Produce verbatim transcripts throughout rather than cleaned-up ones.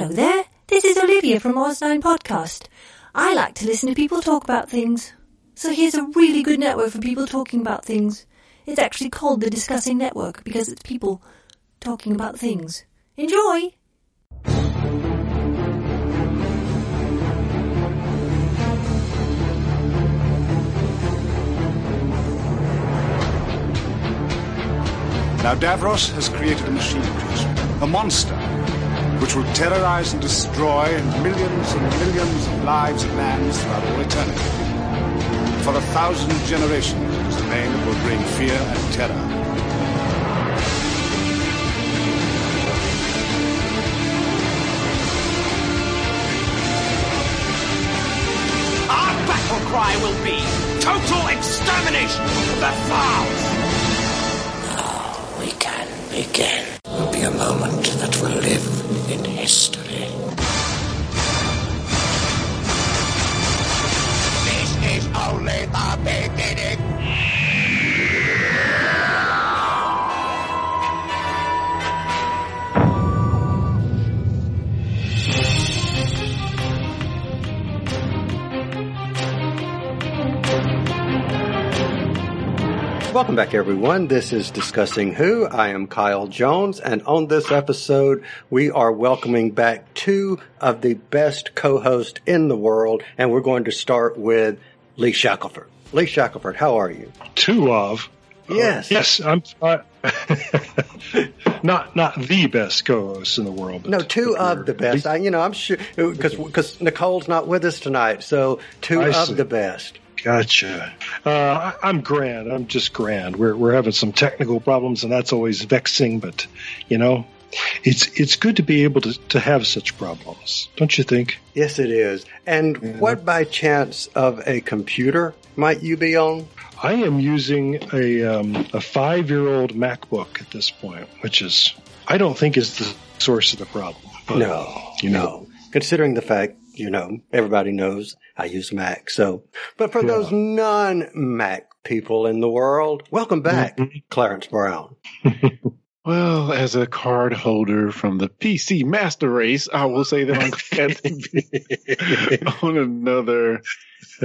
Hello there, this is Olivia from O S nine Podcast. I like to listen to people talk about things. So here's a really good network for people talking about things. It's actually called the Discussing Network because it's people talking about things. Enjoy! Now Davros has created a machine creature, a monster, which will terrorize and destroy millions and millions of lives and lands throughout all eternity. For a thousand generations, it is the name that will bring fear and terror. Our battle cry will be total extermination of the Thals! We can begin. It will be a moment that will live in history. This is only the beginning. Welcome back, everyone. This is Discussing Who. I am Kyle Jones, and on this episode, we are welcoming back two of the best co-hosts in the world, and we're going to start with Lee Shackelford. Lee Shackelford, how are you? Two of? Yes. Uh, yes, I'm uh, not not the best co-hosts in the world. But no, two of the best. I, you know, I'm sure, because because Nicole's not with us tonight, so two I of see. the best. Gotcha. Uh, I'm grand. I'm just grand. We're we're having some technical problems, and that's always vexing. But you know, it's it's good to be able to, to have such problems, don't you think? Yes, it is. And yeah. What by chance of a computer might you be on? I am using a um, a five year old MacBook at this point, which is I don't think is the source of the problem. But, no, you know, no. Considering the fact. You know, everybody knows I use Mac. So, but for yeah. those non-Mac people in the world, welcome back, mm-hmm. Clarence Brown. Well, as a card holder from the P C Master Race, I will say that I'm glad to be on another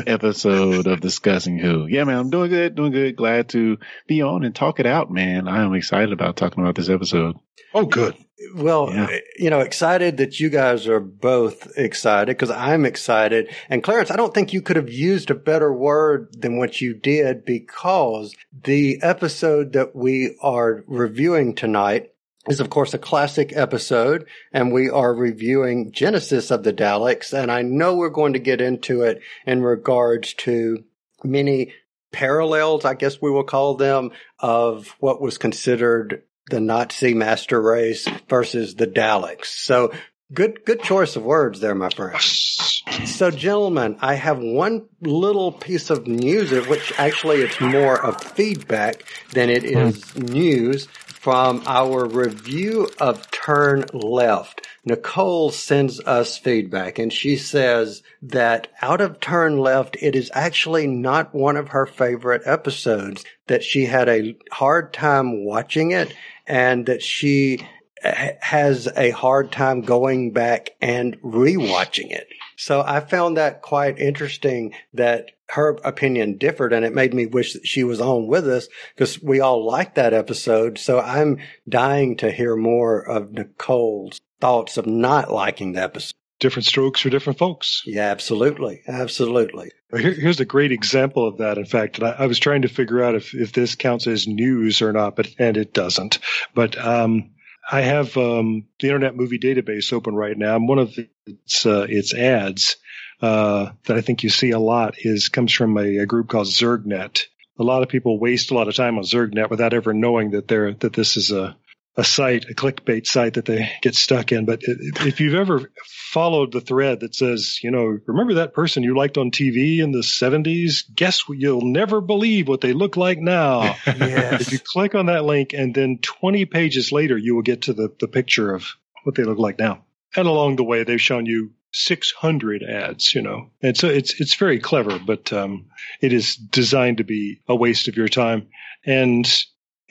episode of Discussing Who. Yeah, man, I'm doing good, doing good. Glad to be on and talk it out, man. I am excited about talking about this episode. Oh, good. Well, yeah. You know, excited that you guys are both excited because I'm excited. And Clarence, I don't think you could have used a better word than what you did because the episode that we are reviewing tonight is, of course, a classic episode. And we are reviewing Genesis of the Daleks. And I know we're going to get into it in regards to many parallels, I guess we will call them, of what was considered the Nazi master race versus the Daleks. So good, good choice of words there, my friend. So gentlemen, I have one little piece of news, which actually it's more of feedback than it is news from our review of Turn Left. Nicole sends us feedback and she says that out of Turn Left, it is actually not one of her favorite episodes, that she had a hard time watching it. And that she has a hard time going back and rewatching it. So I found that quite interesting that her opinion differed, and it made me wish that she was on with us because we all liked that episode. So I'm dying to hear more of Nicole's thoughts of not liking the episode. Different strokes for different folks. Yeah, absolutely. Absolutely. Here, here's a great example of that, in fact. And I, I was trying to figure out if, if this counts as news or not, but and it doesn't. But um, I have um, the Internet Movie Database open right now. And one of the, its, uh, its ads uh, that I think you see a lot is comes from a, a group called ZergNet. A lot of people waste a lot of time on ZergNet without ever knowing that they're that this is a a site, a clickbait site that they get stuck in. But if you've ever followed the thread that says, you know, remember that person you liked on T V in the seventies? Guess what? You'll never believe what they look like now. Yes. If you click on that link and then twenty pages later, you will get to the, the picture of what they look like now. And along the way, they've shown you six hundred ads, you know, and so it's, it's very clever, but um, it is designed to be a waste of your time. And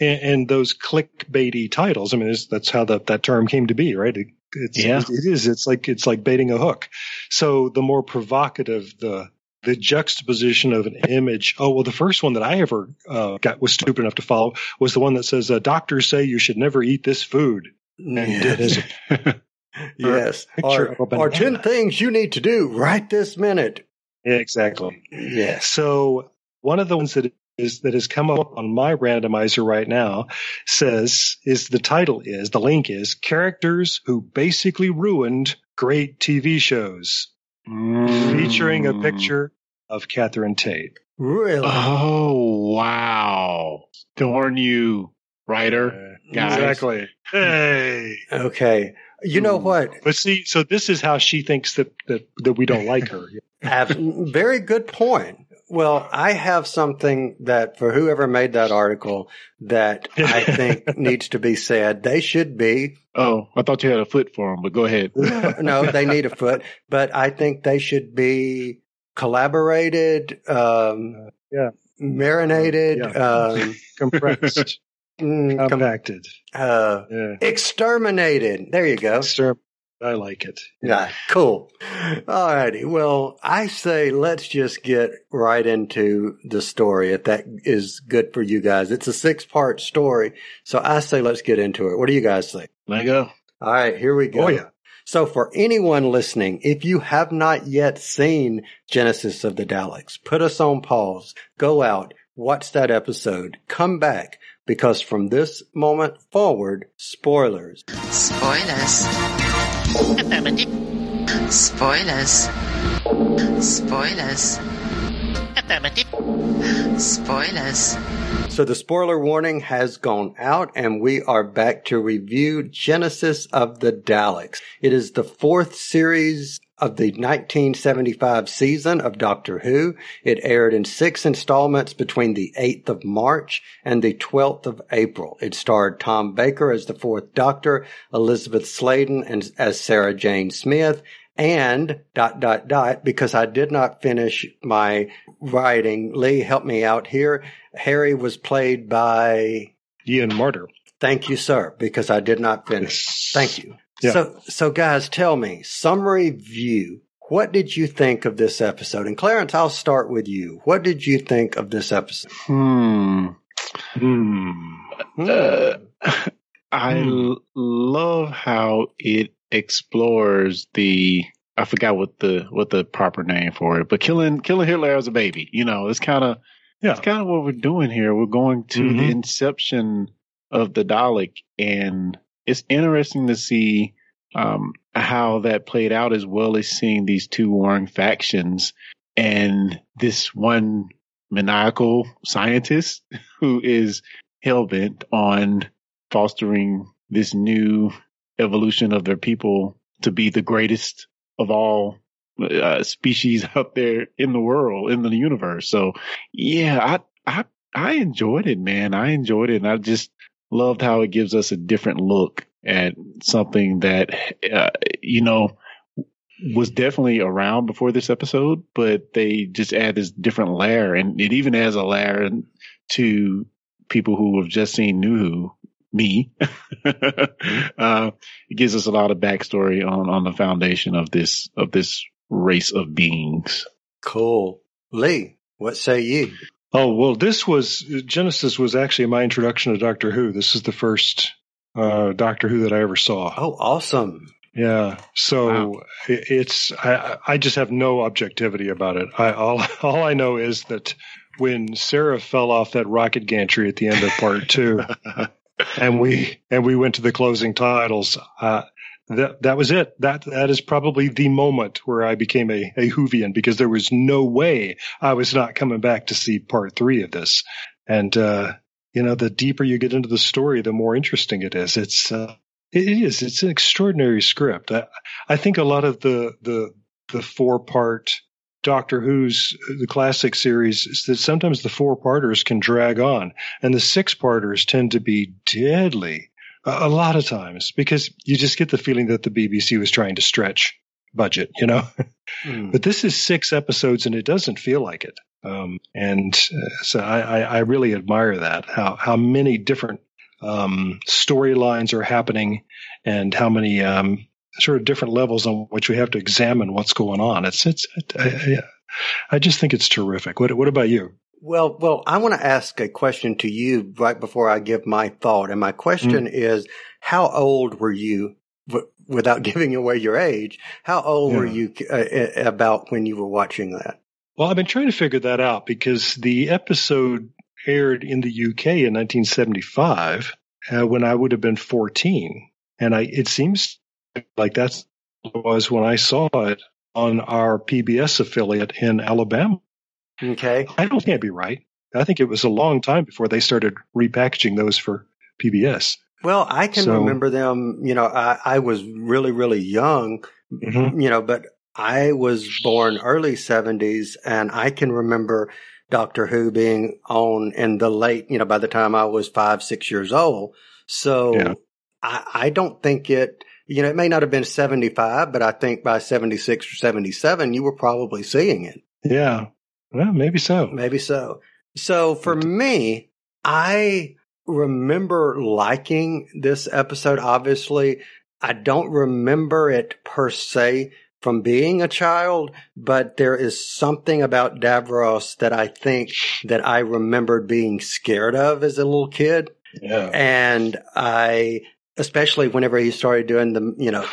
And, and those clickbaity titles, I mean, that's how the, that term came to be, right? It's, yeah. it, it is. It's like it's like baiting a hook. So the more provocative the the juxtaposition of an image. Oh, well, the first one that I ever uh, got was stupid enough to follow was the one that says, uh, doctors say you should never eat this food. And it is. Yes. Or, or ten things you need to do right this minute. Exactly. Yeah. So one of the ones that is that has come up on my randomizer right now says is the title is the link is characters who basically ruined great T V shows. Mm. Featuring a picture of Catherine Tate. Really? Oh, wow. Darn you, writer. Uh, guys. Exactly. Hey. Okay. You know what? But see, so this is how she thinks that that, that we don't like her. Very good point. Well, I have something that for whoever made that article that I think needs to be said. They should be. Oh, I thought you had a foot for them, but go ahead. No, they need a foot, but I think they should be collaborated, um, yeah, marinated, yeah. Um, compressed. Mm, compacted, uh, yeah. Exterminated. There you go. Exterm- I like it. Yeah, cool. All righty. Well, I say let's just get right into the story. If that is good for you guys, it's a six-part story. So I say let's get into it. What do you guys think? Let go. All right, here we go. Oh, yeah. So for anyone listening, if you have not yet seen Genesis of the Daleks, put us on pause. Go out, watch that episode. Come back. Because from this moment forward, spoilers. Spoilers. Affirmative. Spoilers. Spoilers. Affirmative. Spoilers. So the spoiler warning has gone out, and we are back to review Genesis of the Daleks. It is the fourth series of the nineteen seventy-five season of Doctor Who. It aired in six installments between the eighth of March and the twelfth of April. It starred Tom Baker as the fourth Doctor, Elizabeth Sladen and, as Sarah Jane Smith, and dot, dot, dot, because I did not finish my writing. Lee, help me out here. Harry was played by... Ian Martyr. Thank you, sir, because I did not finish. Thank you. Yeah. So, so guys, tell me, summary view, what did you think of this episode? And Clarence, I'll start with you. What did you think of this episode? Hmm. Hmm. Uh, I hmm. L- love how it explores the, I forgot what the, what the proper name for it, but killing, killing Hitler as a baby, you know, it's kind of, yeah. it's kind of what we're doing here. We're going to mm-hmm. the inception of the Dalek, and it's interesting to see um, how that played out, as well as seeing these two warring factions and this one maniacal scientist who is hell-bent on fostering this new evolution of their people to be the greatest of all uh, species out there in the world, in the universe. So, yeah, I, I, I enjoyed it, man. I enjoyed it. And I just... loved how it gives us a different look at something that, uh, you know, was definitely around before this episode, but they just add this different layer. And it even adds a layer to people who have just seen New Who, me. uh, it gives us a lot of backstory on, on the foundation of this, of this race of beings. Cool. Lee, what say you? Oh, well, this was Genesis was actually my introduction to Doctor Who. This is the first uh, Doctor Who that I ever saw. Oh, awesome. Yeah. So wow. it, it's I, I just have no objectivity about it. I, all, all I know is that when Sarah fell off that rocket gantry at the end of part two and we and we went to the closing titles, uh, that that was it. That that is probably the moment where I became a, a Whovian, because there was no way I was not coming back to see part three of this. And uh, you know, the deeper you get into the story, the more interesting it is. It's uh, it is it's an extraordinary script. I, I think a lot of the the the four part Doctor Who's the classic series is that sometimes the four parters can drag on, and the six parters tend to be deadly. A lot of times, because you just get the feeling that the B B C was trying to stretch budget, you know. Mm. But this is six episodes, and it doesn't feel like it. Um, and uh, so I, I, I really admire that, how, how many different um, storylines are happening and how many um, sort of different levels on which we have to examine what's going on. It's it's it, I, I just think it's terrific. What what about you? Well, well, I want to ask a question to you right before I give my thought. And my question mm. is, how old were you, w- without giving away your age, how old yeah. were you uh, about when you were watching that? Well, I've been trying to figure that out because the episode aired in the U K in nineteen seventy-five uh, when I would have been fourteen. And I, it seems like that was when I saw it on our P B S affiliate in Alabama. Okay. I don't think I'd be right. I think it was a long time before they started repackaging those for P B S. Well, I can so, remember them, you know, I, I was really, really young, mm-hmm. you know, but I was born early seventies, and I can remember Doctor Who being on in the late, you know, by the time I was five, six years old. So yeah. I, I don't think it, you know, it may not have been seventy-five, but I think by seventy-six or seventy-seven, you were probably seeing it. Yeah. Well, maybe so. Maybe so. So for me, I remember liking this episode, obviously. I don't remember it per se from being a child, but there is something about Davros that I think that I remembered being scared of as a little kid. Yeah. And I, especially whenever he started doing the, you know,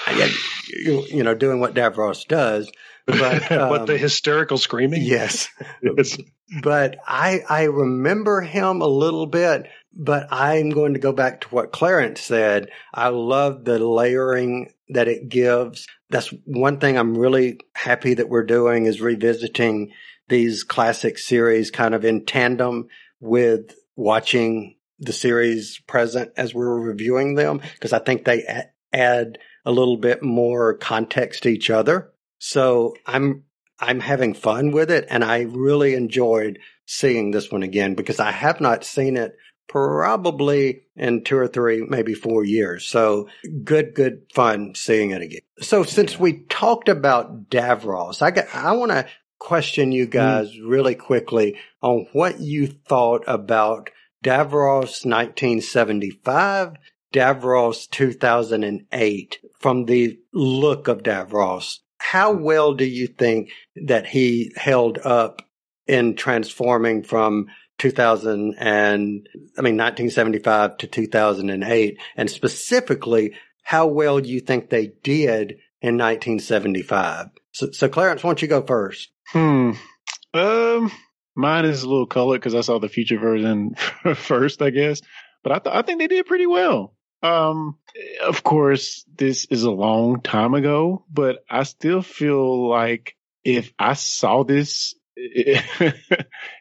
you know, doing what Davros does. But um, what, the hysterical screaming? Yes. yes. But I I remember him a little bit, but I'm going to go back to what Clarence said. I love the layering that it gives. That's one thing I'm really happy that we're doing, is revisiting these classic series kind of in tandem with watching the series present as we're reviewing them, because I think they a- add a little bit more context to each other. So I'm I'm having fun with it, and I really enjoyed seeing this one again because I have not seen it probably in two or three, maybe four years. So good, good fun seeing it again. So since we talked about Davros, I got, I want to question you guys mm. really quickly on what you thought about Davros nineteen seventy-five, Davros two thousand eight, from the look of Davros. How well do you think that he held up in transforming from two thousand and, I mean, nineteen seventy-five to two thousand eight? And specifically, how well do you think they did in nineteen seventy-five? So, so Clarence, why don't you go first? Hmm. Um, mine is a little colored because I saw the future version first, I guess. But I, th- I think they did pretty well. Um, of course, this is a long time ago, but I still feel like if I saw this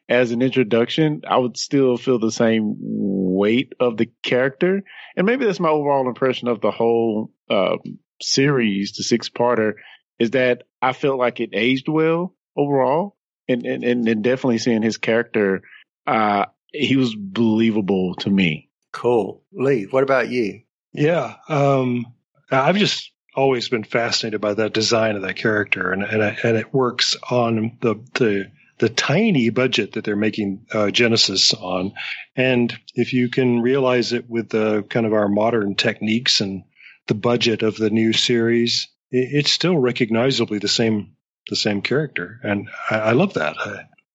as an introduction, I would still feel the same weight of the character. And maybe that's my overall impression of the whole uh, series, the six-parter, is that I felt like it aged well overall. And, and, and definitely seeing his character, uh, he was believable to me. Cool. Lee, what about you? Yeah. Um, I've just always been fascinated by that design of that character, and and, and it works on the, the, the tiny budget that they're making uh, Genesis on. And if you can realize it with the kind of our modern techniques and the budget of the new series, it, it's still recognizably the same, the same character. And I, I love that. I,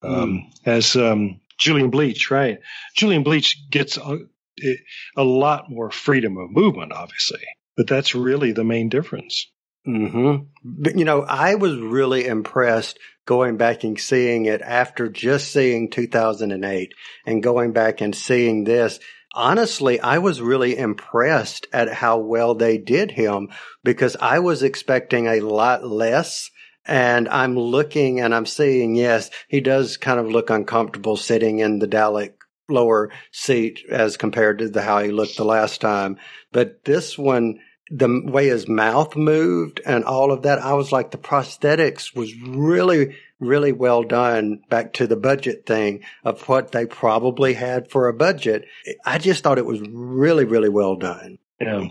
um, mm. As um, Julian Bleach, right? Julian Bleach gets uh, It, a lot more freedom of movement, obviously, but that's really the main difference. Mm-hmm. But, you know, I was really impressed going back and seeing it after just seeing two thousand eight and going back and seeing this. Honestly, I was really impressed at how well they did him, because I was expecting a lot less. And I'm looking and I'm seeing, yes, he does kind of look uncomfortable sitting in the Dalek lower seat as compared to the, how he looked the last time. But this one, the way his mouth moved and all of that, I was like, the prosthetics was really, really well done, back to the budget thing of what they probably had for a budget. I just thought it was really, really well done. Yeah.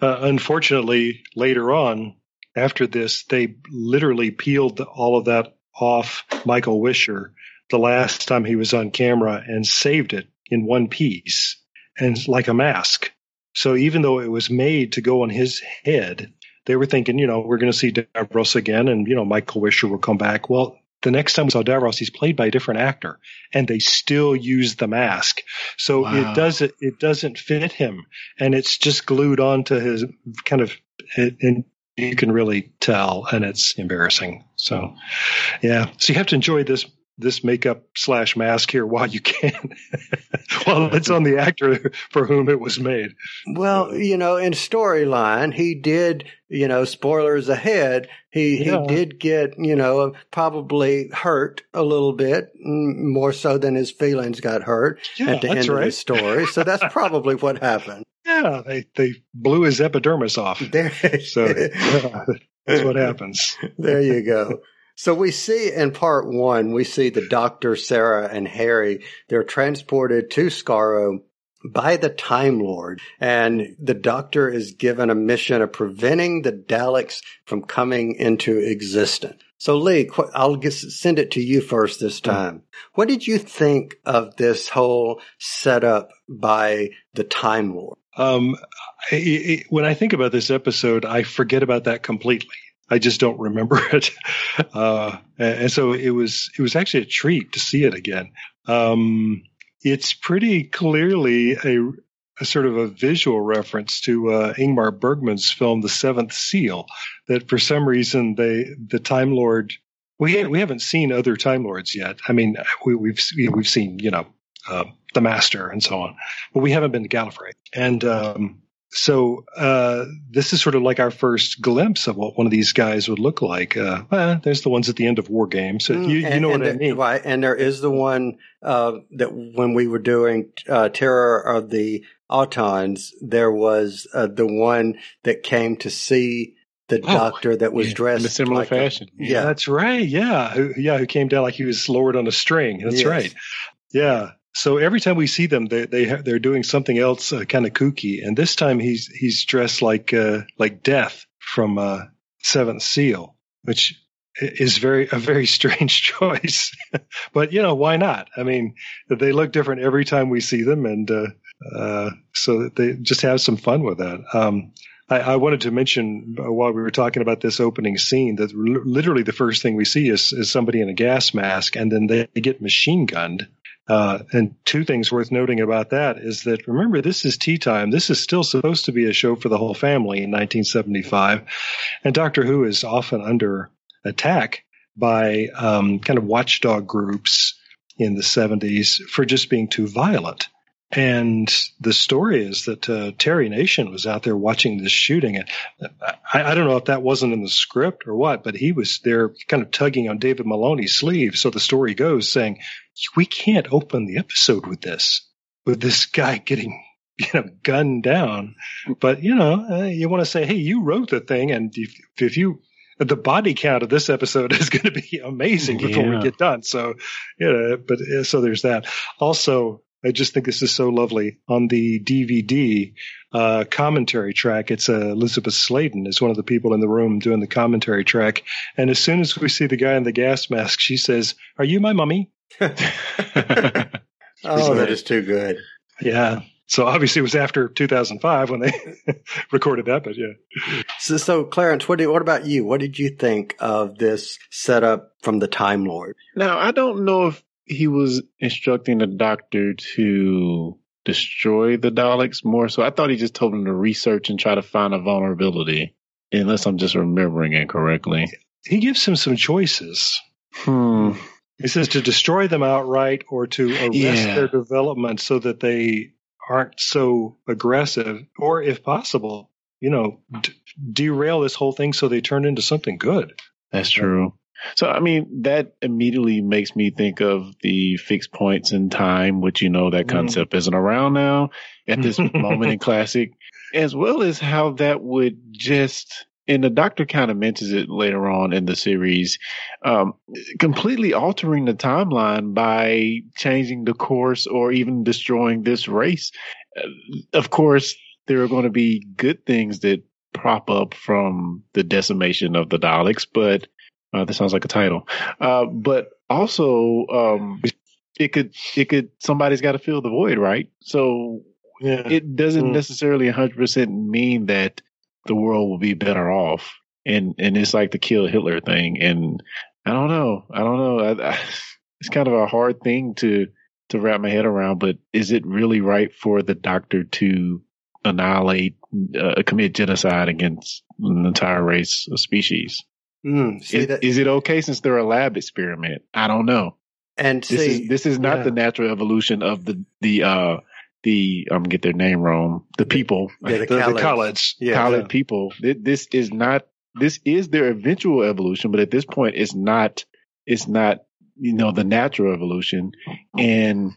Uh, unfortunately, later on, after this, they literally peeled all of that off Michael Wisher the last time he was on camera, and saved it in one piece and like a mask. So even though it was made to go on his head, they were thinking, you know, we're going to see Davros again, and, you know, Michael Wisher will come back. Well, the next time we saw Davros, he's played by a different actor, and they still use the mask. So wow. it doesn't it doesn't fit him, and it's just glued onto his kind of. It, and you can really tell, and it's embarrassing. So, yeah. So you have to enjoy this this makeup slash mask here while you can, while it's on the actor for whom it was made. Well, you know, in storyline, he did, you know, spoilers ahead, he, yeah. he did get, you know, probably hurt a little bit, more so than his feelings got hurt yeah, at the end right. of his story. So that's probably what happened. Yeah, they, they blew his epidermis off. There, so yeah, that's what happens. There you go. So we see in part one, we see the Doctor, Sarah, and Harry. They're transported to Skaro by the Time Lord, and the Doctor is given a mission of preventing the Daleks from coming into existence. So, Lee, I'll send it to you first this time. What did you think of this whole setup by the Time Lord? Um, I, I, when I think about this episode, I forget about that completely. I just don't remember it. Uh, and so it was, it was actually a treat to see it again. Um, it's pretty clearly a, a sort of a visual reference to uh, Ingmar Bergman's film, The Seventh Seal, that for some reason they, the Time Lord, we, we haven't seen other Time Lords yet. I mean, we, we've, we've seen, you know, uh, the Master and so on, but we haven't been to Gallifrey. And, um, So uh, this is sort of like our first glimpse of what one of these guys would look like. Uh, well, there's the ones at the end of War Games. So mm, you, and, you know what there, I mean. Right, and there is the one uh, that when we were doing uh, Terror of the Autons, there was uh, the one that came to see the oh, doctor that was yeah, dressed in a similar like fashion. A, yeah. yeah, that's right. Yeah, who, yeah, who came down like he was lowered on a string. That's yes. right. Yeah. So every time we see them, they they ha- they're doing something else, uh, kind of kooky. And this time he's he's dressed like uh, like Death from uh, Seventh Seal, which is very a very strange choice. But you know, why not? I mean, they look different every time we see them, and uh, uh, so they just have some fun with that. Um, I, I wanted to mention uh, while we were talking about this opening scene that l- literally the first thing we see is, is somebody in a gas mask, and then they get machine gunned. Uh, and two things worth noting about that is that, remember, this is tea time. This is still supposed to be a show for the whole family in nineteen seventy-five. And Doctor Who is often under attack by um, kind of watchdog groups in the seventies for just being too violent. And the story is that uh, Terry Nation was out there watching this shooting. And I, I don't know if that wasn't in the script or what, but he was there kind of tugging on David Maloney's sleeve. So the story goes saying, we can't open the episode with this, with this guy getting, you know, gunned down. But, you know, uh, you want to say, hey, you wrote the thing. And if, if you the body count of this episode is going to be amazing before yeah. we get done. So, you know, but uh, so there's that. Also, I just think this is so lovely. On the D V D uh, commentary track, it's uh, Elizabeth Sladen is one of the people in the room doing the commentary track. And as soon as we see the guy in the gas mask, she says, "Are you my mummy?" Oh, that is too good. Yeah. So obviously it was after two thousand five when they recorded that, but yeah. So, so Clarence, what, do, what about you? What did you think of this setup from the Time Lord? Now, I don't know if he was instructing the Doctor to destroy the Daleks more. So I thought he just told him to research and try to find a vulnerability, unless I'm just remembering it correctly. He gives him some choices. Hmm. He says to destroy them outright or to arrest yeah. their development so that they aren't so aggressive, or if possible, you know, d- derail this whole thing so they turn into something good. That's true. So, I mean, that immediately makes me think of the fixed points in time, which, you know, that concept mm. isn't around now at this moment in classic, as well as how that would just, and the Doctor kind of mentions it later on in the series, um, completely altering the timeline by changing the course or even destroying this race. Uh, of course, there are going to be good things that prop up from the decimation of the Daleks, but Uh, that sounds like a title, uh, but also um, it could it could somebody's got to fill the void, right? So yeah. it doesn't mm. necessarily one hundred percent mean that the world will be better off. And and it's like the Kill Hitler thing. And I don't know. I don't know. I, I, it's kind of a hard thing to to wrap my head around. But is it really right for the Doctor to annihilate, uh, commit genocide against an entire race of species? Mm, see is, that, is it okay since they're a lab experiment? I don't know. And see, this is this is not yeah. the natural evolution of the the uh, the I'm um, get their name wrong the people yeah, the, the, the college yeah, college yeah. people. This is not. This is their eventual evolution, but at this point, it's not. It's not, you know, the natural evolution, and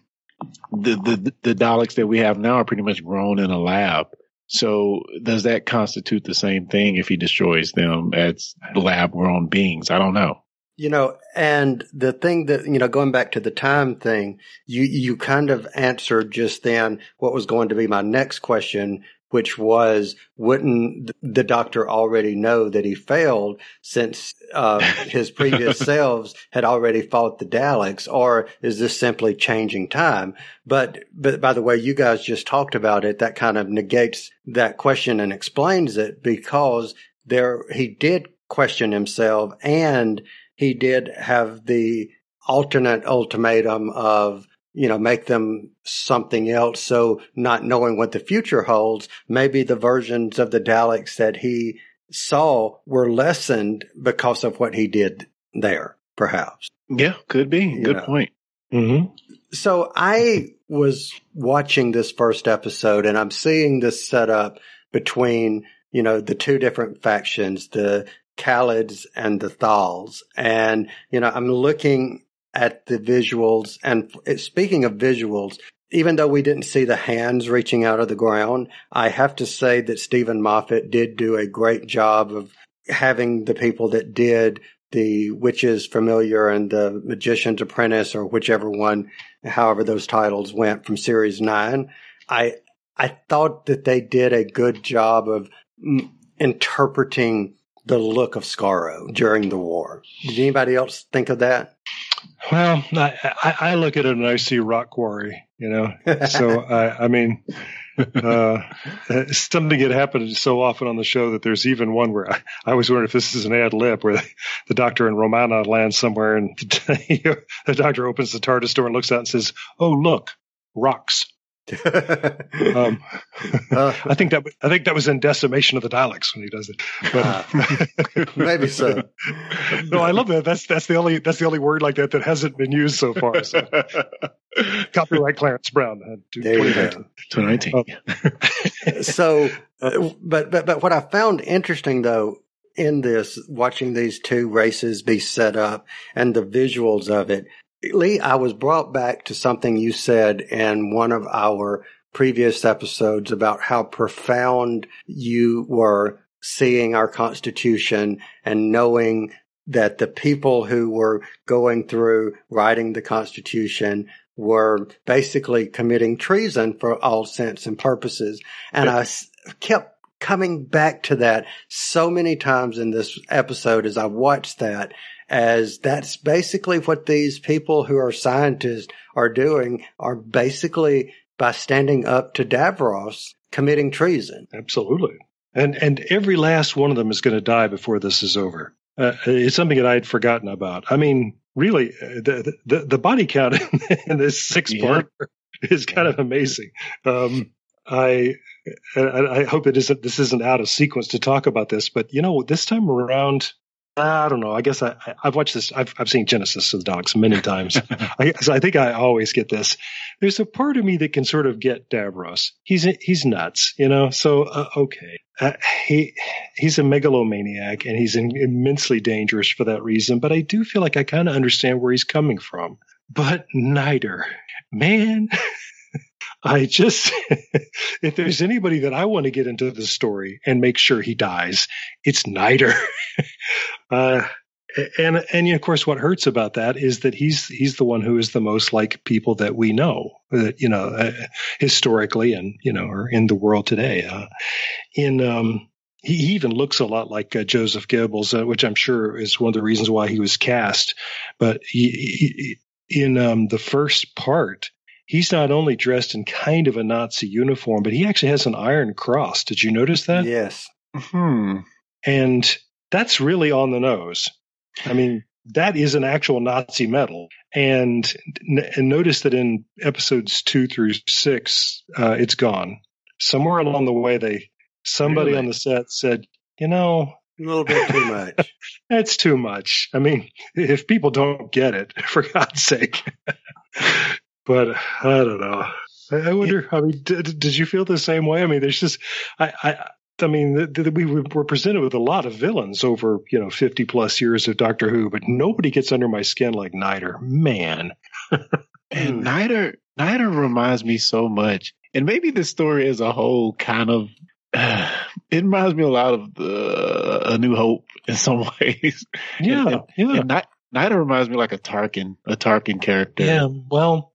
the the the Daleks that we have now are pretty much grown in a lab. So, does that constitute the same thing if he destroys them as lab-grown beings? I don't know. You know, and the thing that, you know, going back to the time thing, you you kind of answered just then what was going to be my next question, which was, wouldn't the Doctor already know that he failed since uh, his previous selves had already fought the Daleks, or is this simply changing time? But, but by the way, you guys just talked about it, that kind of negates that question and explains it, because there he did question himself, and he did have the alternate ultimatum of, you know, make them something else. So not knowing what the future holds, maybe the versions of the Daleks that he saw were lessened because of what he did there, perhaps. Yeah, could be. You Good know. point. Mm-hmm. So I was watching this first episode, and I'm seeing this setup between, you know, the two different factions, the Kaleds and the Thals. And, you know, I'm looking at the visuals, and speaking of visuals, even though we didn't see the hands reaching out of the ground, I have to say that Stephen Moffat did do a great job of having the people that did the Witch's Familiar and the Magician's Apprentice, or whichever one, however those titles went from series nine. I I thought that they did a good job of m- interpreting the look of Skaro during the war. Did anybody else think of that? Well, I, I look at it and I see rock quarry, you know. So, I, I mean, uh, something had happened so often on the show that there's even one where I, I was wondering if this is an ad lib, where the, the Doctor and Romana land somewhere, and the, the Doctor opens the TARDIS door and looks out and says, "Oh, look, rocks." um, uh, I think that I think that was in Decimation of the Daleks when he does it. But, uh, maybe so. No, I love that. That's that's the only that's the only word like that that hasn't been used so far. So. Copyright Clarence Brown. Uh, twenty nineteen Um, yeah. So, uh, but but but what I found interesting though in this, watching these two races be set up and the visuals of it. Lee, I was brought back to something you said in one of our previous episodes about how profound you were seeing our Constitution and knowing that the people who were going through writing the Constitution were basically committing treason for all sense and purposes. And I kept coming back to that so many times in this episode as I watched that. As that's basically what these people who are scientists are doing, are basically, by standing up to Davros, committing treason. Absolutely. And and every last one of them is going to die before this is over. Uh, it's something that I had forgotten about. I mean, really, the the, the body count in this six-part yeah. is kind of amazing. Um, I I hope it isn't. This isn't out of sequence to talk about this, but you know, this time around. I don't know. I guess I, I've watched this. I've, I've seen Genesis of the Daleks many times. I, so I think I always get this. There's a part of me that can sort of get Davros. He's he's nuts, you know. So uh, okay, uh, he he's a megalomaniac, and he's in, immensely dangerous for that reason. But I do feel like I kind of understand where he's coming from. But Nyder, man. I just, if there's anybody that I want to get into the story and make sure he dies, it's Nyder. uh, and, and of course, what hurts about that is that he's, he's the one who is the most like people that we know, that, you know, uh, historically and, you know, or in the world today. Uh, in, um, he, he even looks a lot like uh, Joseph Goebbels, uh, which I'm sure is one of the reasons why he was cast. But he, he, in, um, the first part, he's not only dressed in kind of a Nazi uniform, but he actually has an iron cross. Did you notice that? Yes. Mm-hmm. And that's really on the nose. I mean, that is an actual Nazi medal. And, and notice that in episodes two through six, uh, it's gone. Somewhere along the way, they somebody really? on the set said, you know, a little bit too much. That's too much. I mean, if people don't get it, for God's sake. But I don't know. I wonder. Yeah. I mean, did, did you feel the same way? I mean, there's just. I. I, I mean, the, the, we were presented with a lot of villains over, you know, fifty plus years of Doctor Who, but nobody gets under my skin like Nyder. Man. And Nyder, Nyder reminds me so much. And maybe this story as a whole kind of. Uh, it reminds me a lot of the, uh, A New Hope in some ways. Yeah, and, and, yeah. And Nyder reminds me like a Tarkin, a Tarkin character. Yeah, well,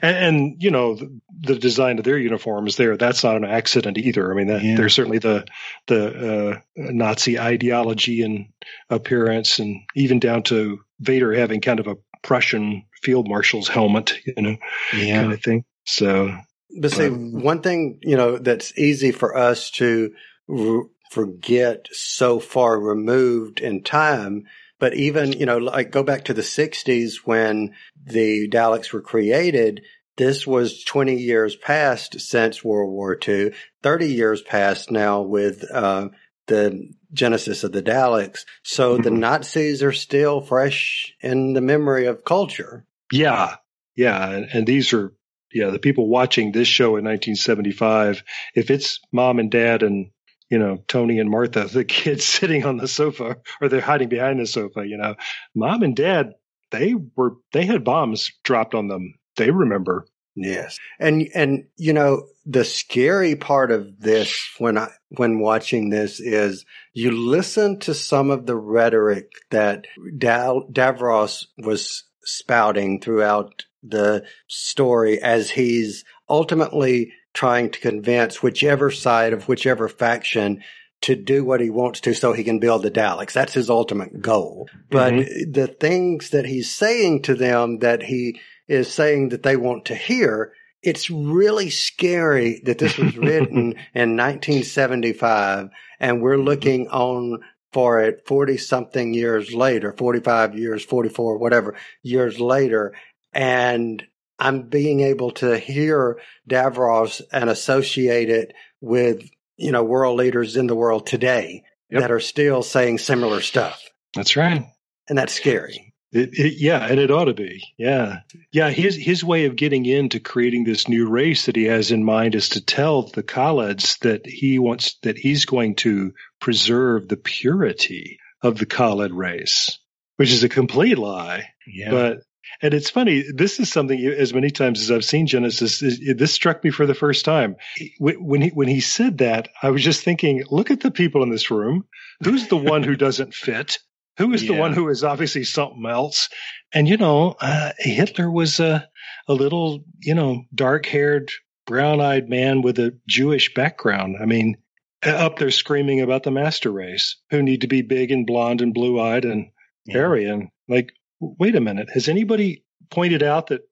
and, and you know the, the design of their uniforms there. That's not an accident either. I mean, that, yeah. There's certainly the the uh, Nazi ideology and appearance, and even down to Vader having kind of a Prussian field marshal's helmet, you know, yeah. kind of thing. So. But see, one thing, you know, that's easy for us to r- forget so far removed in time, but even, you know, like go back to the sixties when the Daleks were created, this was twenty years past since World War Two, thirty years past now with uh, the Genesis of the Daleks. So mm-hmm. the Nazis are still fresh in the memory of culture. Yeah, yeah, and, and these are... Yeah, the people watching this show in nineteen seventy-five, if it's mom and dad and, you know, Tony and Martha, the kids sitting on the sofa or they're hiding behind the sofa, you know, mom and dad, they were they had bombs dropped on them. They remember. Yes. And, and you know, the scary part of this when I, when watching this is you listen to some of the rhetoric that Dav- Davros was spouting throughout the story as he's ultimately trying to convince whichever side of whichever faction to do what he wants to so he can build the Daleks. That's his ultimate goal. But mm-hmm. the things that he's saying to them that he is saying that they want to hear, it's really scary that this was written in nineteen seventy-five and we're looking on for it forty-something years later, forty-five years, forty-four, whatever, years later. And I'm being able to hear Davros and associate it with, you know, world leaders in the world today yep. that are still saying similar stuff. That's right. And that's scary. It, it, yeah, and it ought to be. Yeah. Yeah, his his way of getting into creating this new race that he has in mind is to tell the Kaleds that he wants that he's going to preserve the purity of the Kaled race, which is a complete lie. Yeah. But And it's funny, this is something, as many times as I've seen Genesis, it, this struck me for the first time. When he, when he said that, I was just thinking, look at the people in this room. Who's the one who doesn't fit? Who is yeah. the one who is obviously something else? And, you know, uh, Hitler was a, a little, you know, dark-haired, brown-eyed man with a Jewish background. I mean, up there screaming about the master race, who need to be big and blonde and blue-eyed and yeah. hairy and, like, wait a minute. Has anybody pointed out that?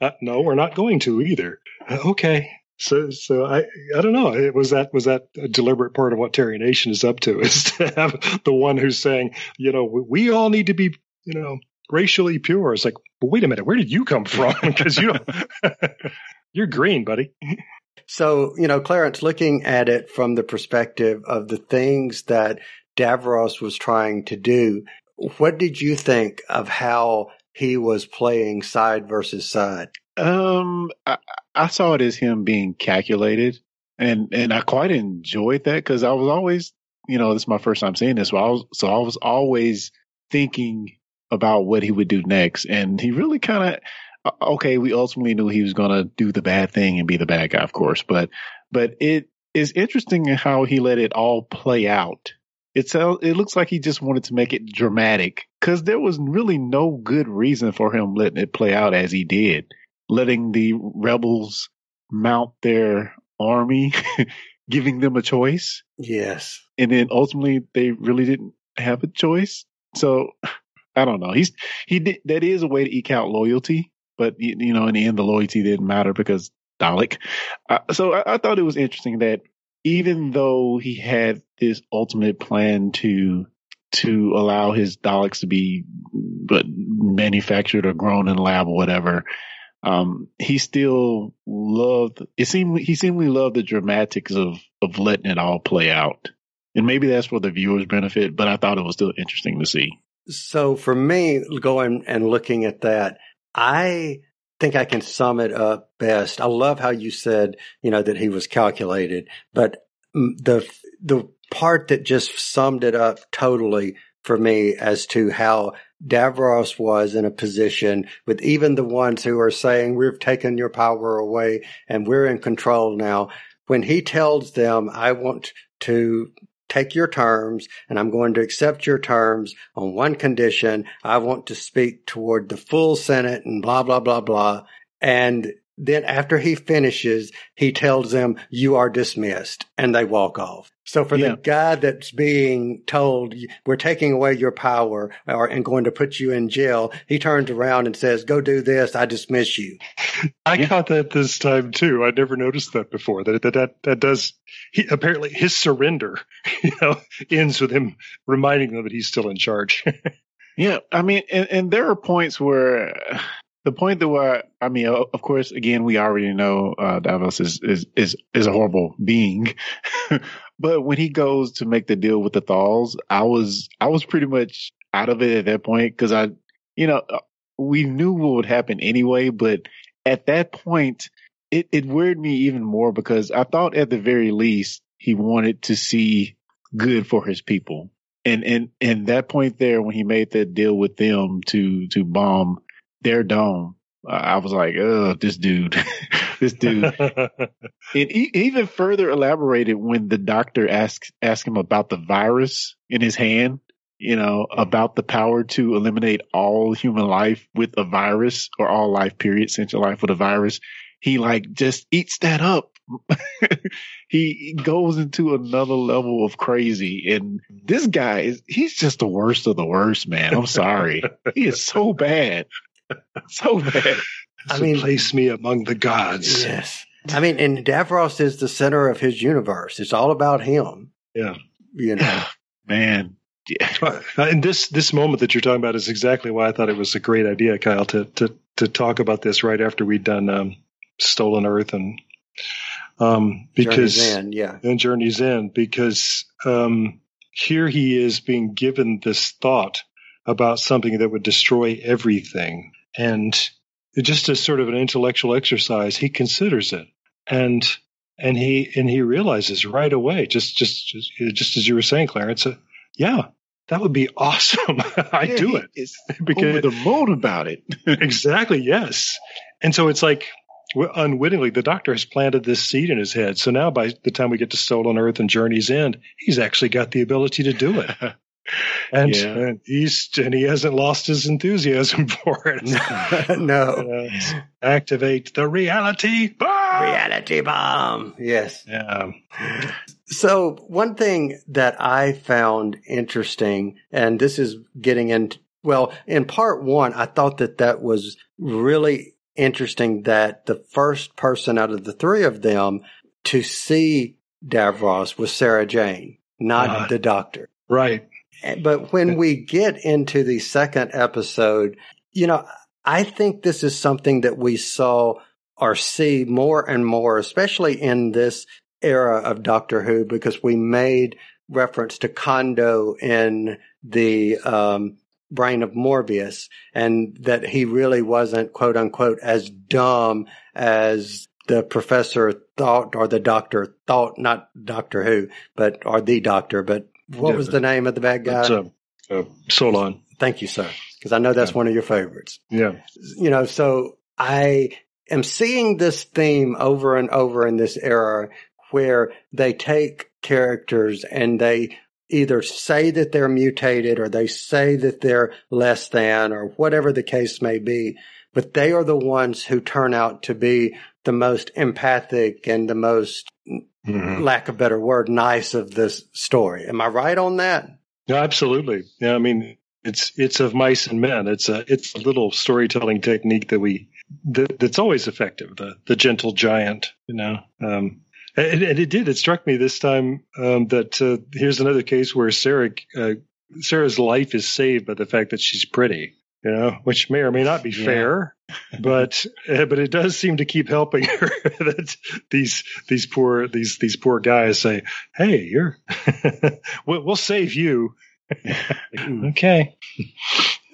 uh, no, we're not going to either. Uh, okay. So, so I, I don't know. It was that, was that a deliberate part of what Terry Nation is up to, is to have the one who's saying, you know, we, we all need to be, you know, racially pure. It's like, well, wait a minute. Where did you come from? Because you don't, you're green, buddy. So, you know, Clarence, looking at it from the perspective of the things that Davros was trying to do, what did you think of how he was playing side versus side? Um, I, I saw it as him being calculated, and, and I quite enjoyed that because I was always, you know, this is my first time seeing this, so I was, so I was always thinking about what he would do next, and he really kind of, okay, we ultimately knew he was going to do the bad thing and be the bad guy, of course, but but it is interesting how he let it all play out. It sounds, it looks like he just wanted to make it dramatic because there was really no good reason for him letting it play out as he did, letting the rebels mount their army, giving them a choice. Yes. And then ultimately they really didn't have a choice. So I don't know. He's he did, that is a way to eke out loyalty. But, you, you know, in the end, the loyalty didn't matter because Dalek. Uh, so I, I thought it was interesting that even though he had this ultimate plan to to allow his Daleks to be but manufactured or grown in a lab or whatever, um, he still loved it. Seemed he seemingly loved the dramatics of of letting it all play out, and maybe that's for the viewers' benefit. But I thought it was still interesting to see. So for me, going and looking at that, I think I can sum it up best. I love how you said, you know, that he was calculated, but the the part that just summed it up totally for me as to how Davros was in a position with even the ones who are saying, we've taken your power away and we're in control now. When he tells them, I want to take your terms, and I'm going to accept your terms on one condition. I want to speak toward the full Senate and blah, blah, blah, blah. And then after he finishes, he tells them, you are dismissed, and they walk off. So for yeah. the guy that's being told, we're taking away your power or, and going to put you in jail, he turns around and says, go do this. I dismiss you. I yeah. caught that this time, too. I never noticed that before. That that that, that does he, – apparently his surrender, you know, ends with him reminding them that he's still in charge. yeah. I mean, and, and there are points where – The point that we're, I mean, of course, again, we already know uh, Davos is, is, is, is a horrible being. But when he goes to make the deal with the Thals, I was, I was pretty much out of it at that point. Cause I, you know, we knew what would happen anyway. But at that point, it, it worried me even more because I thought at the very least he wanted to see good for his people. And, and, and that point there, when he made that deal with them to, to bomb their dome, uh, I was like, oh, this dude, this dude. It e- even further elaborated when the doctor asked, asked him about the virus in his hand, you know, about the power to eliminate all human life with a virus or all life, period, sentient life with a virus. He like just eats that up. He goes into another level of crazy. And this guy is, he's just the worst of the worst, man. I'm sorry. He is so bad. So bad. I so mean, place me among the gods. Yes. I mean, and Davros is the center of his universe. It's all about him. Yeah. You know, yeah. man. Yeah. And this, this moment that you're talking about is exactly why I thought it was a great idea, Kyle, to, to, to talk about this right after we'd done um, Stolen Earth and, um, because, Journey's End, yeah. and Journey's End, because um, here he is being given this thought about something that would destroy everything. And just as sort of an intellectual exercise, he considers it, and and he and he realizes right away, just just just, just as you were saying, Clarence, uh, yeah, that would be awesome. I yeah, do it it's because over the mold about it. Exactly. Yes. And so it's like unwittingly, the doctor has planted this seed in his head. So now, by the time we get to Stolen Earth and Journey's End, he's actually got the ability to do it. And, yeah. and he's and he hasn't lost his enthusiasm for it. No, uh, activate the reality bomb. Reality bomb. Yes. Yeah. So one thing that I found interesting, and this is getting in well, in part one, I thought that that was really interesting that the first person out of the three of them to see Davros was Sarah Jane, not uh, the doctor. Right. But when we get into the second episode, you know, I think this is something that we saw or see more and more, especially in this era of Doctor Who, because we made reference to Kondo in the um, Brain of Morbius, and that he really wasn't, quote unquote, as dumb as the professor thought or the doctor thought, not Doctor Who, but or the doctor, but. What yeah, was the name of the bad guy? Uh, uh, Solon. Thank you, sir, because I know that's yeah. one of your favorites. Yeah. You know, so I am seeing this theme over and over in this era where they take characters and they either say that they're mutated or they say that they're less than or whatever the case may be, but they are the ones who turn out to be the most empathic and the most Mm-hmm. lack of better word, nice of this story. Am I right on that? No, absolutely. Yeah, I mean, it's it's of mice and men. It's a it's a little storytelling technique that we that, that's always effective. The the gentle giant, you know. Um, And, and it did. It struck me this time um, that uh, here's another case where Sarah, uh, Sarah's life is saved by the fact that she's pretty, you know, which may or may not be yeah. fair, but uh, but it does seem to keep helping her that these these poor these these poor guys say, "Hey, you're we'll, we'll save you." Okay.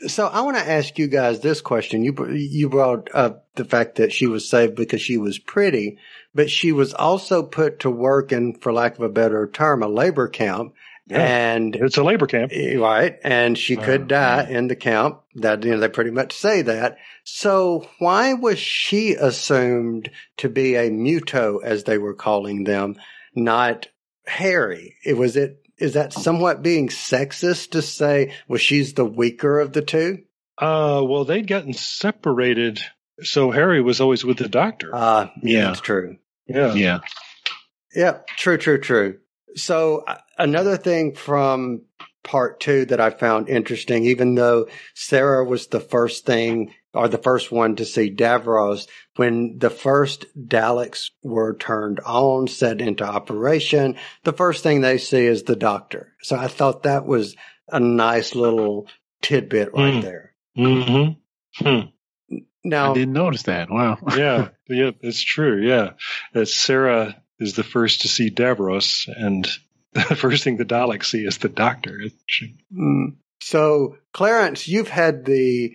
So I want to ask you guys this question. You you brought up the fact that she was saved because she was pretty, but she was also put to work in, for lack of a better term, a labor camp. Yeah, and it's a labor camp. Right. And she could uh, die yeah. in the camp. That, you know, they pretty much say that. So why was she assumed to be a muto, as they were calling them, not Harry? It was it. Is that somewhat being sexist to say, well, she's the weaker of the two? Uh, well, they'd gotten separated, so Harry was always with the doctor. Uh, yeah, yeah. That's true. Yeah. Yeah. Yeah, true, true, true. So uh, another thing from part two that I found interesting, even though Sarah was the first thing or the first one to see Davros, when the first Daleks were turned on, set into operation, the first thing they see is the doctor. So I thought that was a nice little tidbit right mm. there. Mm-hmm. Hmm. Now, I didn't notice that. Wow. yeah. Yeah. It's true. Yeah. That Sarah is the first to see Davros, and the first thing the Daleks see is the doctor. Mm. So, Clarence, you've had the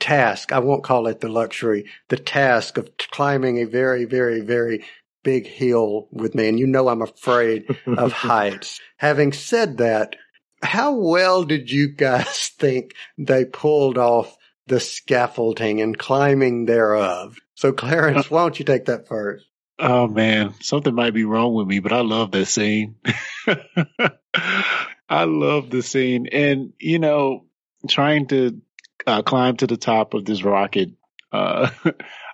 task, I won't call it the luxury, the task of climbing a very, very, very big hill with me. And you know I'm afraid of heights. Having said that, how well did you guys think they pulled off the scaffolding and climbing thereof? So, Clarence, why don't you take that first? Oh, man, something might be wrong with me, but I love that scene. I love the scene. And, you know, trying to uh, climb to the top of this rocket, uh,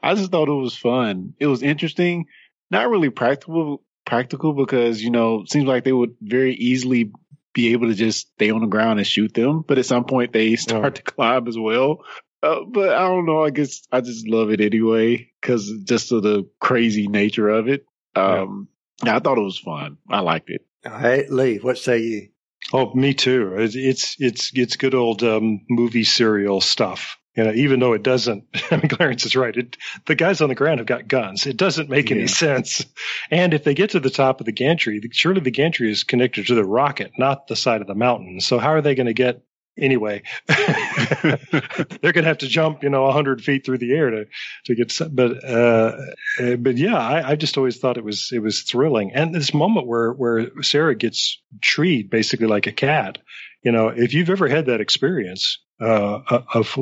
I just thought it was fun. It was interesting, not really practical, practical because, you know, it seems like they would very easily be able to just stay on the ground and shoot them. But at some point they start yeah. to climb as well. Uh, but I don't know. I guess I just love it anyway because just of the crazy nature of it. Um, yeah. I thought it was fun. I liked it. All right, Lee, what say you? Oh, me too. It's it's it's good old um, movie serial stuff. You know, even though it doesn't. I mean, Clarence is right. It, the guys on the ground have got guns. It doesn't make yeah. any sense. And if they get to the top of the gantry, surely the gantry is connected to the rocket, not the side of the mountain. So how are they going to get? Anyway, they're going to have to jump, you know, one hundred feet through the air to, to get – but uh, but yeah, I, I just always thought it was it was thrilling. And this moment where, where Sarah gets treed basically like a cat, you know, if you've ever had that experience uh, of,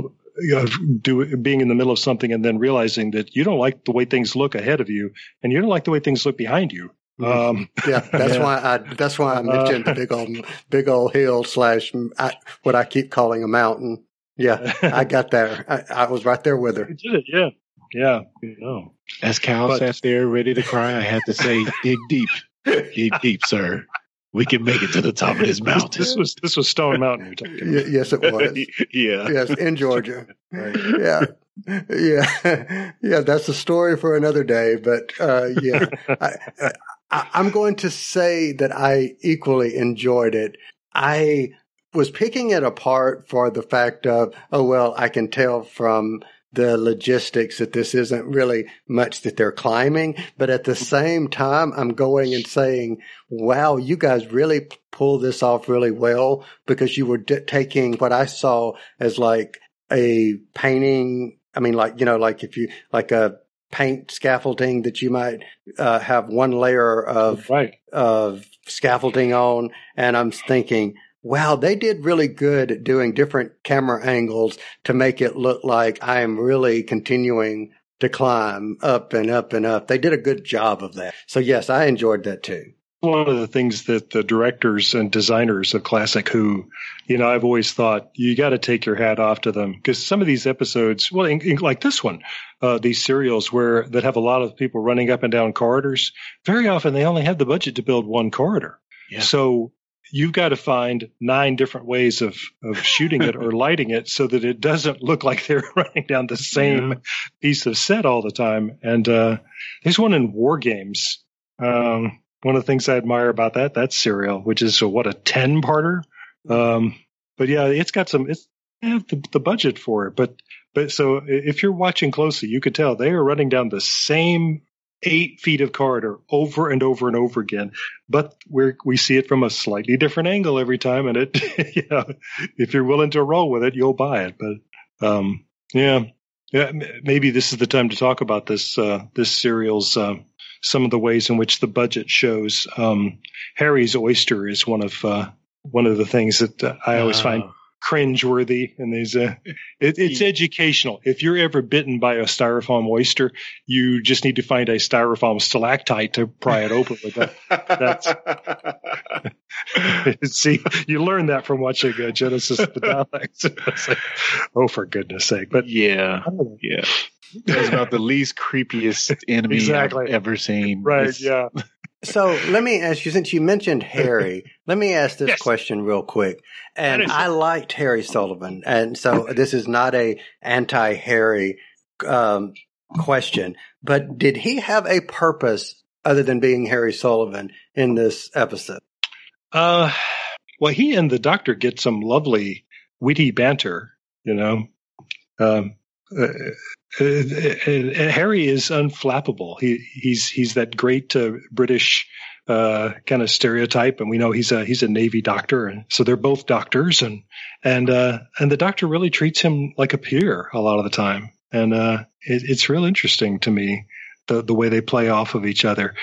of do, being in the middle of something and then realizing that you don't like the way things look ahead of you and you don't like the way things look behind you. Um, yeah, that's yeah. why I that's why I mentioned uh, the big old big old hill slash I, what I keep calling a mountain. Yeah, I got there. I, I was right there with her. You did it, yeah, yeah. You know. As Kyle but, sat there ready to cry, I had to say, "Dig deep, dig deep, sir. We can make it to the top of this mountain." This was this was Stone Mountain you're talking about. Yes, it was. yeah, yes, in Georgia. Right. Yeah. Yeah, yeah, that's a story for another day. But uh, yeah, I, I, I'm going to say that I equally enjoyed it. I was picking it apart for the fact of, oh, well, I can tell from the logistics that this isn't really much that they're climbing. But at the same time, I'm going and saying, wow, you guys really pulled this off really well because you were d- taking what I saw as like a painting. I mean, like, you know, like if you, like a paint scaffolding that you might uh, have one layer of right. of scaffolding on. And I'm thinking, wow, they did really good at doing different camera angles to make it look like I am really continuing to climb up and up and up. They did a good job of that. So, yes, I enjoyed that too. One of the things that the directors and designers of Classic Who, you know, I've always thought you got to take your hat off to them because some of these episodes, well, in, in, like this one, uh, these serials where that have a lot of people running up and down corridors, very often they only have the budget to build one corridor. Yeah. So you've got to find nine different ways of, of shooting it or lighting it so that it doesn't look like they're running down the same yeah. piece of set all the time. And uh, there's one in War Games. Um, one of the things I admire about that, that serial, which is, a, what, a ten-parter? Um, but, yeah, it's got some – it's they have the, the budget for it. But, but so if you're watching closely, you could tell they are running down the same eight feet of corridor over and over and over again. But we we see it from a slightly different angle every time. And it, you know, if you're willing to roll with it, you'll buy it. But, um, yeah, yeah, maybe this is the time to talk about this, uh, this serial's uh, – some of the ways in which the budget shows. Um, Harry's oyster is one of uh, one of the things that uh, I always uh, find cringeworthy. And there's a, it, it's he, educational. If you're ever bitten by a styrofoam oyster, you just need to find a styrofoam stalactite to pry it open with. That, that's see, you learn that from watching uh, Genesis of the Daleks. Like, oh, for goodness' sake! But yeah, yeah. That's about the least creepiest enemy exactly. I've ever seen. Right, it's- yeah. So let me ask you, since you mentioned Harry, let me ask this yes. question real quick. And I liked Harry Sullivan, and so this is not a anti-Harry um, question, but did he have a purpose other than being Harry Sullivan in this episode? Uh, well, he and the Doctor get some lovely, witty banter, you know. Um, uh, Uh, uh, uh, Harry is unflappable. He he's he's that great uh, British uh, kind of stereotype, and we know he's a he's a Navy doctor, and so they're both doctors, and and uh, and the Doctor really treats him like a peer a lot of the time, and uh, it, it's real interesting to me the the way they play off of each other.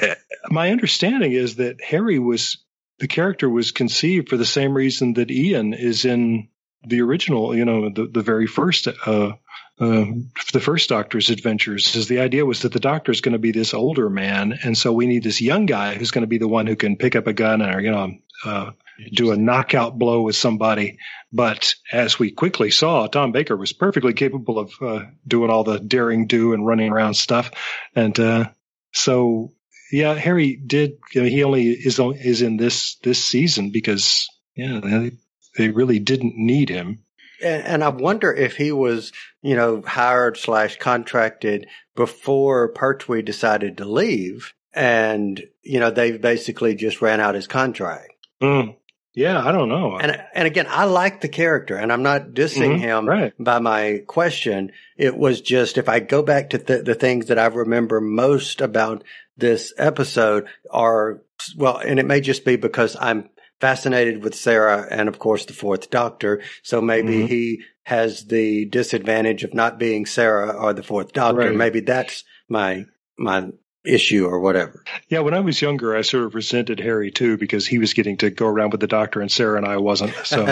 Uh, my understanding is that Harry was the character was conceived for the same reason that Ian is in the original, you know, the the very first. Uh, Uh, the first Doctor's adventures is the idea was that the Doctor is going to be this older man, and so we need this young guy who's going to be the one who can pick up a gun or you know uh, do a knockout blow with somebody. But as we quickly saw, Tom Baker was perfectly capable of uh, doing all the daring do and running around stuff, and uh, so yeah, Harry did. You know, he only is is in this this season because yeah, they, they really didn't need him. And I wonder if he was, you know, hired slash contracted before Pertwee decided to leave, and you know they basically just ran out his contract. Mm. Yeah, I don't know. And and again, I like the character, and I'm not dissing mm-hmm. him right. by my question. It was just if I go back to th- the things that I remember most about this episode are well, and it may just be because I'm fascinated with Sarah and, of course, the Fourth Doctor. So maybe mm-hmm. he has the disadvantage of not being Sarah or the Fourth Doctor. Right. Maybe that's my my issue or whatever. Yeah, when I was younger, I sort of resented Harry, too, because he was getting to go around with the Doctor and Sarah and I wasn't. So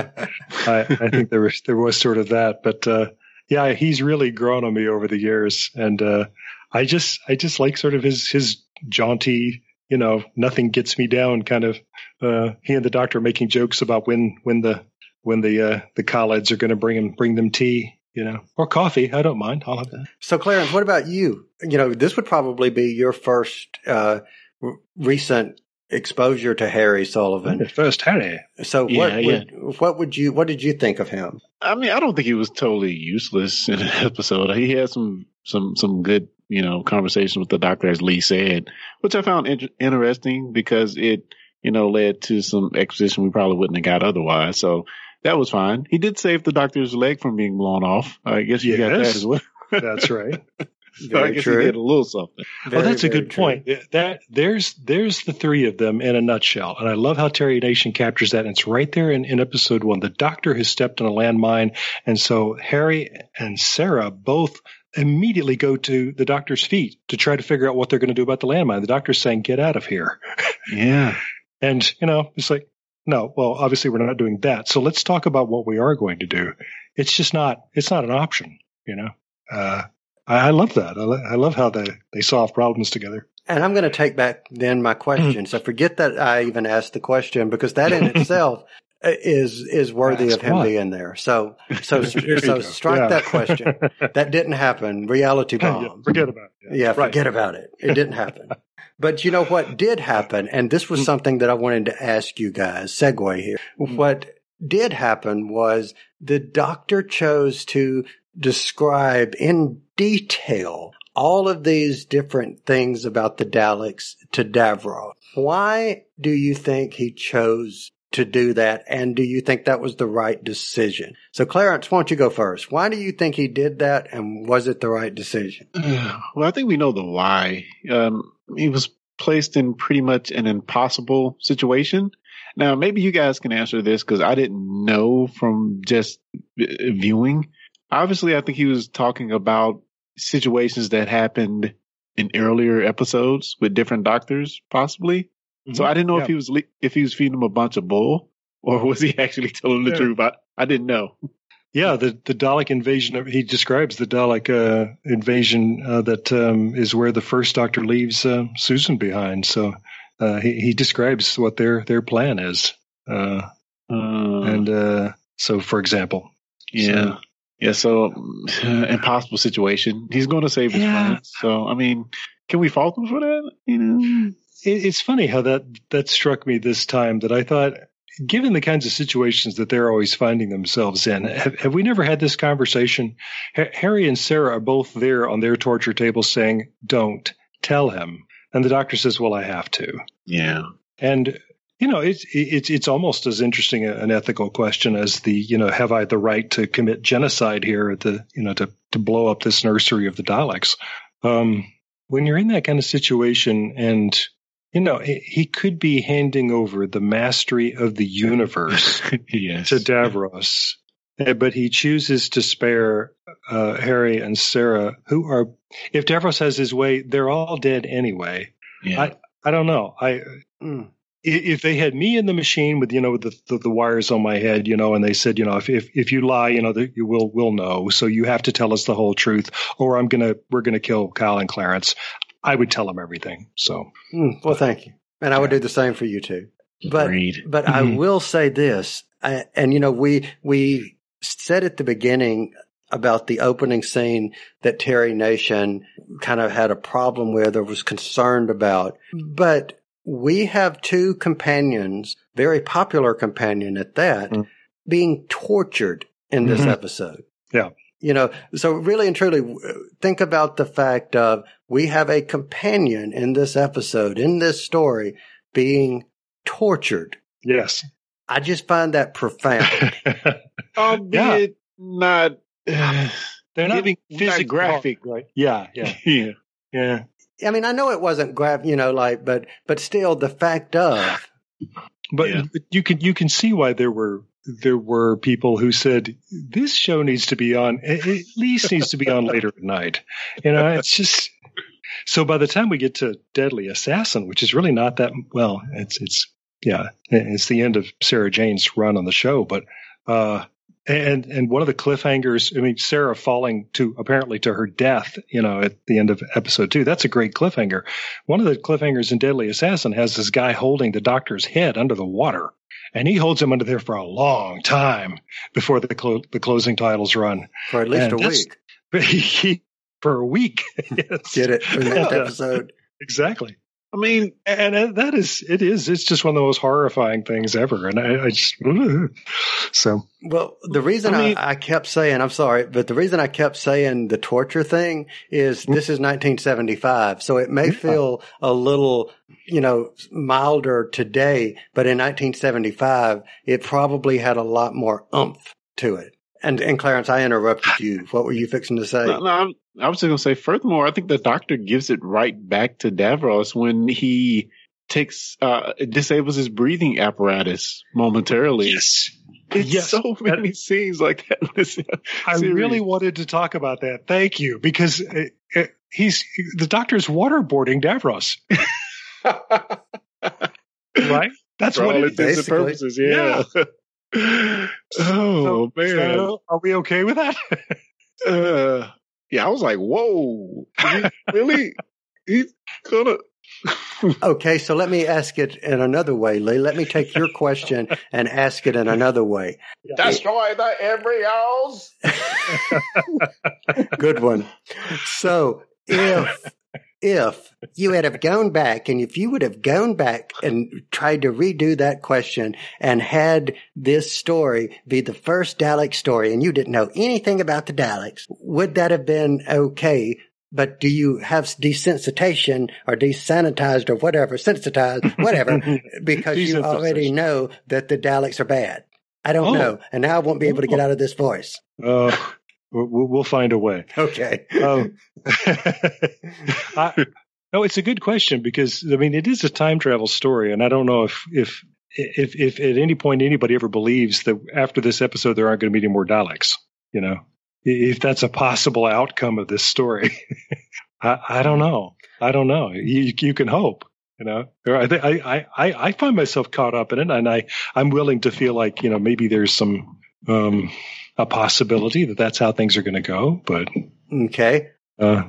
I, I think there was, there was sort of that. But, uh, yeah, he's really grown on me over the years. And uh, I just I just like sort of his his jaunty, you know, nothing gets me down kind of. Uh, he and the Doctor are making jokes about when, when the when the uh, the Kaleds are going to bring him bring them tea, you know, or coffee. I don't mind. I'll have that. So, Clarence, what about you? You know, this would probably be your first uh, r- recent exposure to Harry Sullivan. First Harry. So, what yeah, would, yeah. what would you what did you think of him? I mean, I don't think he was totally useless in the episode. He had some some some good, you know, conversations with the Doctor, as Lee said, which I found in- interesting because it, you know, led to some exposition we probably wouldn't have got otherwise. So that was fine. He did save the Doctor's leg from being blown off. I guess you yes, got that as well. That's right. So I guess true. He did a little something. Well, oh, that's a good true. point. That there's there's the three of them in a nutshell. And I love how Terry Nation captures that. And it's right there in, in episode one. The Doctor has stepped on a landmine. And so Harry and Sarah both immediately go to the Doctor's feet to try to figure out what they're going to do about the landmine. The Doctor's saying, get out of here. Yeah. And, you know, it's like, no, well, obviously we're not doing that. So let's talk about what we are going to do. It's just not, it's not an option, you know. Uh, I, I love that. I, lo- I love how they, they solve problems together. And I'm going to take back then my question. So forget that I even asked the question because that in itself is is worthy That's of him what? being there. So, so, so strike yeah. that question. That didn't happen. Reality bomb. Yeah, forget about it. Yeah, yeah right. forget about it. It didn't happen. But you know what did happen, and this was something that I wanted to ask you guys, segue here. What did happen was the Doctor chose to describe in detail all of these different things about the Daleks to Davros. Why do you think he chose to do that, and do you think that was the right decision? So, Clarence, why don't you go first? Why do you think he did that, and was it the right decision? Well, I think we know the why. Um, he was placed in pretty much an impossible situation. Now, maybe you guys can answer this, because I didn't know from just viewing. Obviously, I think he was talking about situations that happened in earlier episodes with different doctors, possibly. So I didn't know yeah. if he was if he was feeding him a bunch of bull, or was he actually telling the yeah. truth? I, I didn't know. Yeah, the, the Dalek invasion, he describes the Dalek uh, invasion uh, that um, is where the first Doctor leaves uh, Susan behind. So uh, he, he describes what their, their plan is. Uh, uh, and uh, so, for example. Yeah. So, yeah, so uh, impossible situation. He's going to save his yeah. friends. So, I mean, can we fault him for that? You know? It's funny how that, that struck me this time, that I thought, given the kinds of situations that they're always finding themselves in, have, have we never had this conversation? H- Harry and Sarah are both there on their torture table saying, don't tell him. And the doctor says, well, I have to. Yeah. And, you know, it's, it's, it's almost as interesting an ethical question as the, you know, have I the right to commit genocide here at the, you know, to, to blow up this nursery of the Daleks? Um, when you're in that kind of situation and, you know, he could be handing over the mastery of the universe yes. to Davros, but he chooses to spare uh, Harry and Sarah, who are, if Davros has his way, they're all dead anyway. Yeah. I, I don't know. I mm. If they had me in the machine with, you know, with the, the, the wires on my head, you know, and they said, you know, if if, if you lie, you know, that you will will know. So you have to tell us the whole truth, or I'm gonna we're gonna kill Kyle and Clarence. I would tell him everything. So, mm, well, thank you, and I would do the same for you too. But, Agreed. but I will say this, I, and you know, we we said at the beginning about the opening scene that Terry Nation kind of had a problem with or was concerned about. But we have two companions, very popular companion at that, mm. being tortured in this mm-hmm. episode. Yeah. You know, so really and truly, think about the fact of we have a companion in this episode, in this story, being tortured. Yes. I just find that profound. Albeit yeah. not, uh, they're not being physically graphic, right? Yeah, yeah, yeah, yeah. I mean, I know it wasn't graphic, you know, like, but but still, the fact of. But yeah. you can you can see why there were. There were people who said this show needs to be on, at least needs to be on later at night. You know, it's just so. By the time we get to Deadly Assassin, which is really not that well, it's it's yeah, it's the end of Sarah Jane's run on the show. But uh, and and one of the cliffhangers, I mean, Sarah falling to apparently to her death, you know, at the end of episode two. That's a great cliffhanger. One of the cliffhangers in Deadly Assassin has this guy holding the doctor's head under the water. And he holds him under there for a long time before the clo- the closing titles run. For at least and a week. For a week. Yes. Get it for that episode. Exactly. I mean, and, and that is, it is, it's just one of the most horrifying things ever. And I, I just, so. Well, the reason I, mean, I, I kept saying, I'm sorry, but the reason I kept saying the torture thing is this is nineteen seventy-five. So it may yeah. feel a little, you know, milder today, but in nineteen seventy-five, it probably had a lot more oomph to it. And, and Clarence, I interrupted you. What were you fixing to say? No, no I'm, I was just going to say, furthermore, I think the doctor gives it right back to Davros when he takes, uh, disables his breathing apparatus momentarily. Yes. It's yes. so many that, scenes like that. In this I series. Really wanted to talk about that. Thank you. Because it, it, he's, the doctor's waterboarding Davros. Right? That's For what all it is. Purposes, yeah. yeah. Oh, so, man. So are we okay with that? uh, yeah, I was like, whoa. Really? He's gonna. Okay, so let me ask it in another way, Lee. Let me take your question and ask it in another way. Destroy the embryos. Good one. So if. If you had have gone back and if you would have gone back and tried to redo that question and had this story be the first Dalek story and you didn't know anything about the Daleks, would that have been okay But do you have desensitization or desanitized or whatever, sensitized, whatever, because you already know that the Daleks are bad? I don't oh. know. And now I won't be able to get out of this voice. Uh, we'll find a way. Okay. Um, I, no, it's a good question because, I mean, it is a time travel story. And I don't know if, if, if, if at any point anybody ever believes that after this episode, there aren't going to be any more Daleks, you know? If that's a possible outcome of this story, I, I don't know. I don't know. You, you can hope, you know. I, I, I, I find myself caught up in it, and I, I'm willing to feel like, you know, maybe there's some um, a possibility that that's how things are going to go. But okay, uh,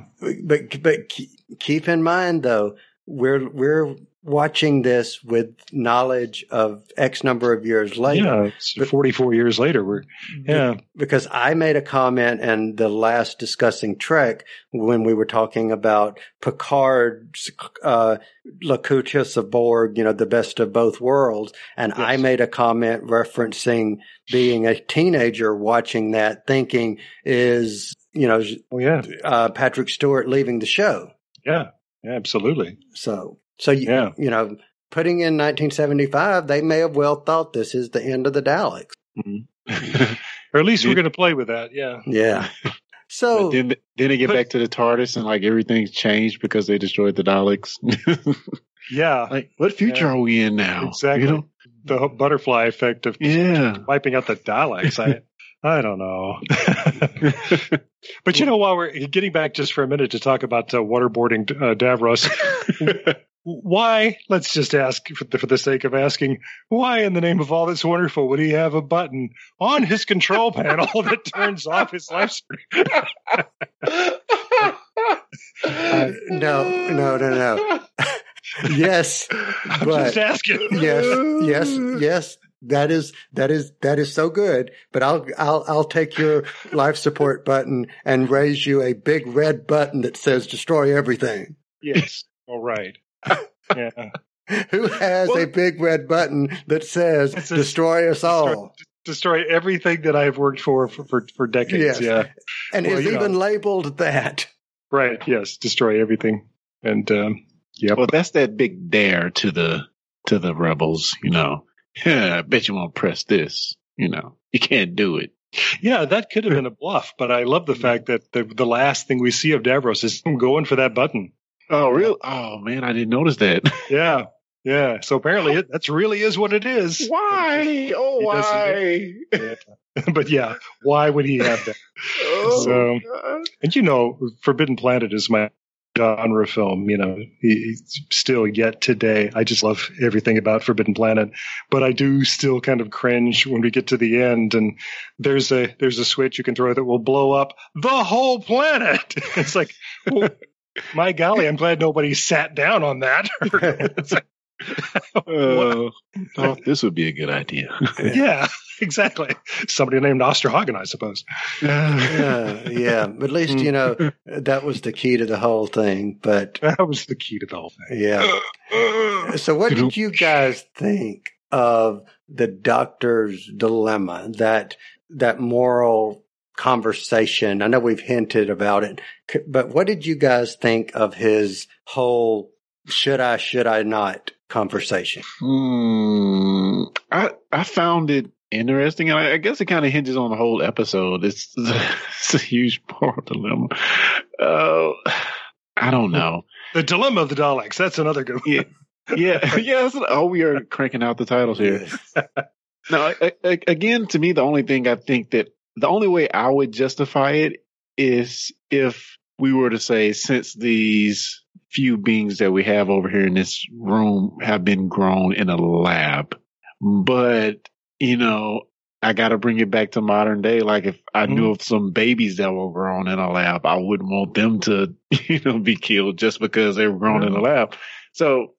but but keep in mind though, we're we're watching this with knowledge of X number of years later. Yeah, it's forty-four years later. We're, yeah. Because I made a comment in the last Discussing Trek when we were talking about Picard's uh, Locutus of Borg, you know, the best of both worlds. And yes. I made a comment referencing being a teenager watching that thinking is, you know, oh, yeah. uh, Patrick Stewart leaving the show. Yeah, yeah, absolutely. So. So, you, yeah. you know, putting in nineteen seventy-five, they may have well thought this is the end of the Daleks. Mm-hmm. Or at least we're going to play with that, yeah. Yeah. So but then, then they get put, back to the TARDIS and, like, everything's changed because they destroyed the Daleks. Yeah. Like, what future yeah. are we in now? Exactly. You know? The butterfly effect of yeah. wiping out the Daleks. I I don't know. But, you know, while we're getting back just for a minute to talk about uh, waterboarding uh, Davros. Why? Let's just ask for the, for the sake of asking. Why, in the name of all that's wonderful, would he have a button on his control panel that turns off his live stream? uh, no, no, no, no. Yes, I'm but just asking. Yes, yes, yes. That is that is that is so good. But I'll I'll I'll take your life support button and raise you a big red button that says "Destroy everything." Yes. All right. Yeah. Who has well, a big red button that says a, destroy us all? Destroy, destroy everything that I've worked for for, for, for decades. Yes. Yeah. And well, is even know. labeled that. Right. Yes. Destroy everything. And um, yeah. Well, that's that big dare to the to the rebels, you know. Yeah, I bet you won't press this, you know. You can't do it. Yeah, that could have been a bluff, but I love the fact that the, the last thing we see of Davros is him going for that button. Oh, really? Oh, man, I didn't notice that. Yeah, yeah. So apparently it, that's really is what it is. Why? Oh, why? Yeah. But yeah, why would he have that? Oh, so, God. And you know, Forbidden Planet is my genre film, you know, still yet today. I just love everything about Forbidden Planet, but I do still kind of cringe when we get to the end and there's a there's a switch you can throw that will blow up the whole planet. It's like, well, my golly, I'm glad nobody sat down on that. Like, oh, oh, this would be a good idea. Yeah, exactly. Somebody named Osterhagen, I suppose. Yeah, yeah. But at least, you know, that was the key to the whole thing. But that was the key to the whole thing. Yeah. So what did you guys think of the Doctor's dilemma, that that moral conversation? I know we've hinted about it, but what did you guys think of his whole should I, should I not conversation? Hmm, I, I found it interesting, and I, I guess it kind of hinges on the whole episode. It's, it's a huge moral dilemma. Uh, I don't know. The Dilemma of the Daleks. That's another good one. Yeah. Yeah. Yeah, that's, oh, we are cranking out the titles here. No, I, I, again, to me, the only thing I think that the only way I would justify it is if we were to say, since these few beings that we have over here in this room have been grown in a lab, but, you know, I got to bring it back to modern day. Like if I mm-hmm. knew of some babies that were grown in a lab, I wouldn't want them to, you know, be killed just because they were grown mm-hmm. in a lab. So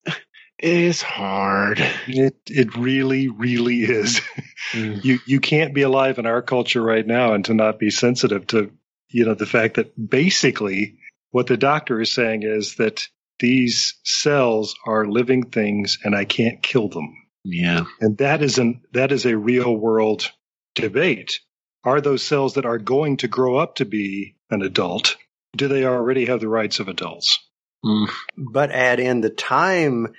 it's hard. It it really, really is. Mm. You you can't be alive in our culture right now and to not be sensitive to, you know, the fact that basically what the Doctor is saying is that these cells are living things and I can't kill them. Yeah. And that is an that is a real world debate. Are those cells that are going to grow up to be an adult do they already have the rights of adults? Mm. But add in the time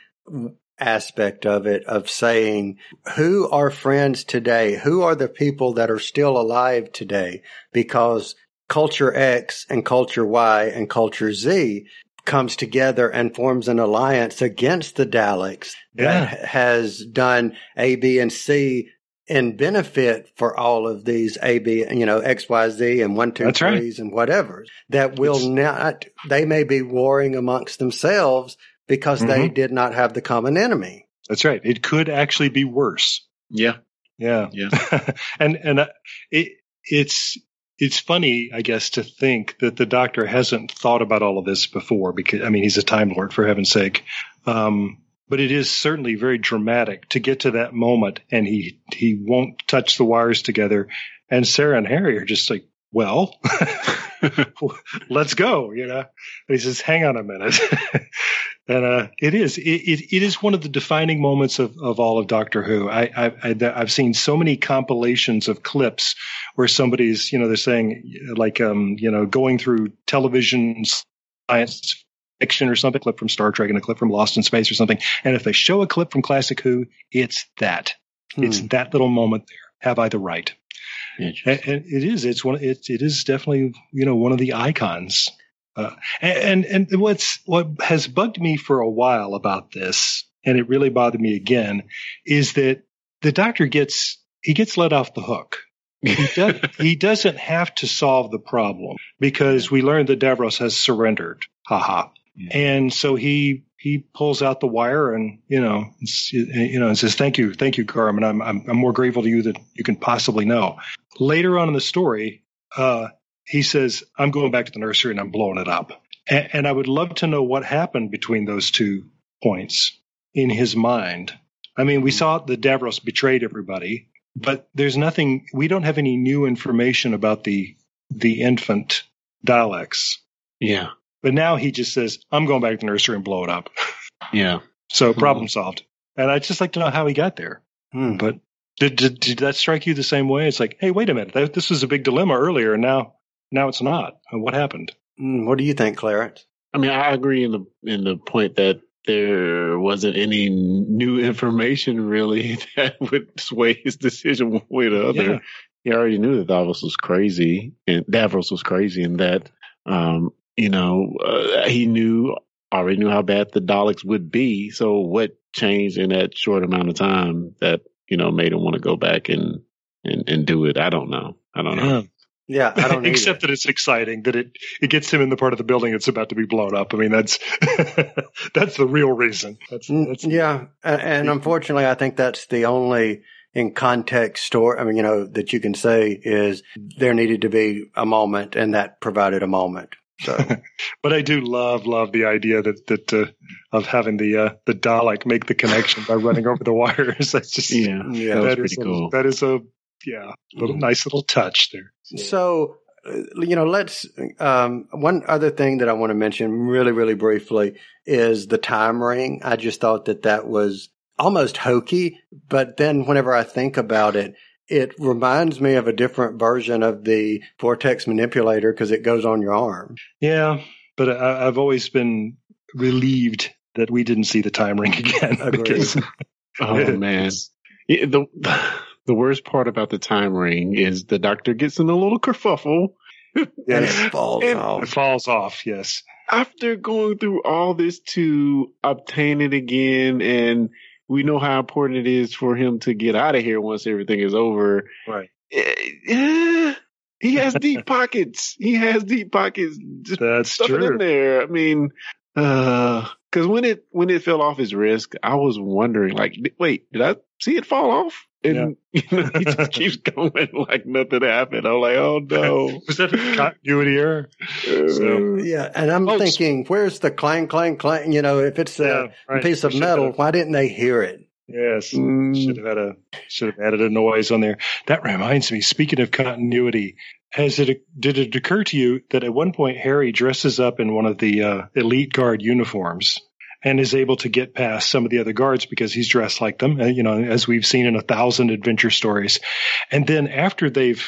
aspect of it, of saying, who are friends today? Who are the people that are still alive today? Because Culture X and Culture Y and Culture Z comes together and forms an alliance against the Daleks yeah. that has done A, B, and C in benefit for all of these A, B, you know, X, Y, Z and one, two, That's threes right. and whatever that will it's, not, they may be warring amongst themselves because mm-hmm. they did not have the common enemy. That's right. It could actually be worse. Yeah. Yeah. Yeah. and, and uh, it, it's, It's funny, I guess, to think that the Doctor hasn't thought about all of this before because, I mean, he's a Time Lord, for heaven's sake. Um, but it is certainly very dramatic to get to that moment, and he he won't touch the wires together. And Sarah and Harry are just like, well, let's go, you know. And he says, hang on a minute. and uh, it is. It, it, it is one of the defining moments of, of all of Doctor Who. I, I, I, I've seen so many compilations of clips where somebody's, you know, they're saying, like, um, you know, going through television science fiction or something, a clip from Star Trek and a clip from Lost in Space or something. And if they show a clip from Classic Who, it's that. Hmm. It's that little moment there. Have I the right? And it is. It's one. It it is definitely you know one of the icons. Uh, and and what's what has bugged me for a while about this, and it really bothered me again, is that the Doctor gets he gets let off the hook. He, does, he doesn't have to solve the problem because we learned that Davros has surrendered. Ha ha. Yeah. And so he. He pulls out the wire and, you know, you know, and says, thank you. Thank you, Garmin. I'm, I'm, I'm more grateful to you than you can possibly know. Later on in the story, uh, he says, I'm going back to the nursery and I'm blowing it up. And, and I would love to know what happened between those two points in his mind. I mean, we saw that Davros betrayed everybody, but there's nothing. We don't have any new information about the the infant Daleks. Yeah. But now he just says, I'm going back to the nursery and blow it up. Yeah. So problem solved. And I'd just like to know how he got there. Hmm. But did, did did that strike you the same way? It's like, hey, wait a minute. This was a big dilemma earlier, and now now it's not. What happened? What do you think, Clarence? I mean, I agree in the in the point that there wasn't any new information, really, that would sway his decision one way or the other. Yeah. He already knew that Davros was crazy, and Davros was crazy in that um, – You know, uh, he knew, already knew how bad the Daleks would be. So what changed in that short amount of time that, you know, made him want to go back and, and, and do it? I don't know. I don't yeah. know. Yeah, I don't Except either. That it's exciting that it, it gets him in the part of the building that's about to be blown up. I mean, that's that's the real reason. That's, that's Yeah, and, and unfortunately, I think that's the only in context story, I mean, you know, that you can say is there needed to be a moment, and that provided a moment. So. But I do love, love the idea that that uh, of having the uh, the Dalek make the connection by running over the wires. That's just yeah, yeah that, that is pretty a, cool. That is a yeah, little mm-hmm. nice little touch there. So you know, let's um, one other thing that I want to mention really, really briefly is the time ring. I just thought that that was almost hokey, but then whenever I think about it. It reminds me of a different version of the vortex manipulator because it goes on your arm. Yeah, but I, I've always been relieved that we didn't see the time ring again. Because, oh, man. It, the, the worst part about the time ring is the Doctor gets in a little kerfuffle. Yeah, and it falls and off. It falls off, yes. After going through all this to obtain it again and – we know how important it is for him to get out of here once everything is over. Right. Yeah. He has deep pockets. He has deep pockets. Just That's stuff true. In there. I mean, uh, cause when it, when it fell off his wrist, I was wondering like, wait, did I see it fall off? And yeah. you know, he just keeps going like nothing happened. I'm like, oh no. Was that a continuity error? So, yeah. And I'm oh, thinking, where's the clang, clang, clang? You know, if it's yeah, a right. piece of metal, have, why didn't they hear it? Yes. Mm. Should have had a, should have added a noise on there. That reminds me, speaking of continuity, has it, did it occur to you that at one point Harry dresses up in one of the uh, elite guard uniforms? And is able to get past some of the other guards because he's dressed like them, you know, as we've seen in a thousand adventure stories. And then after they've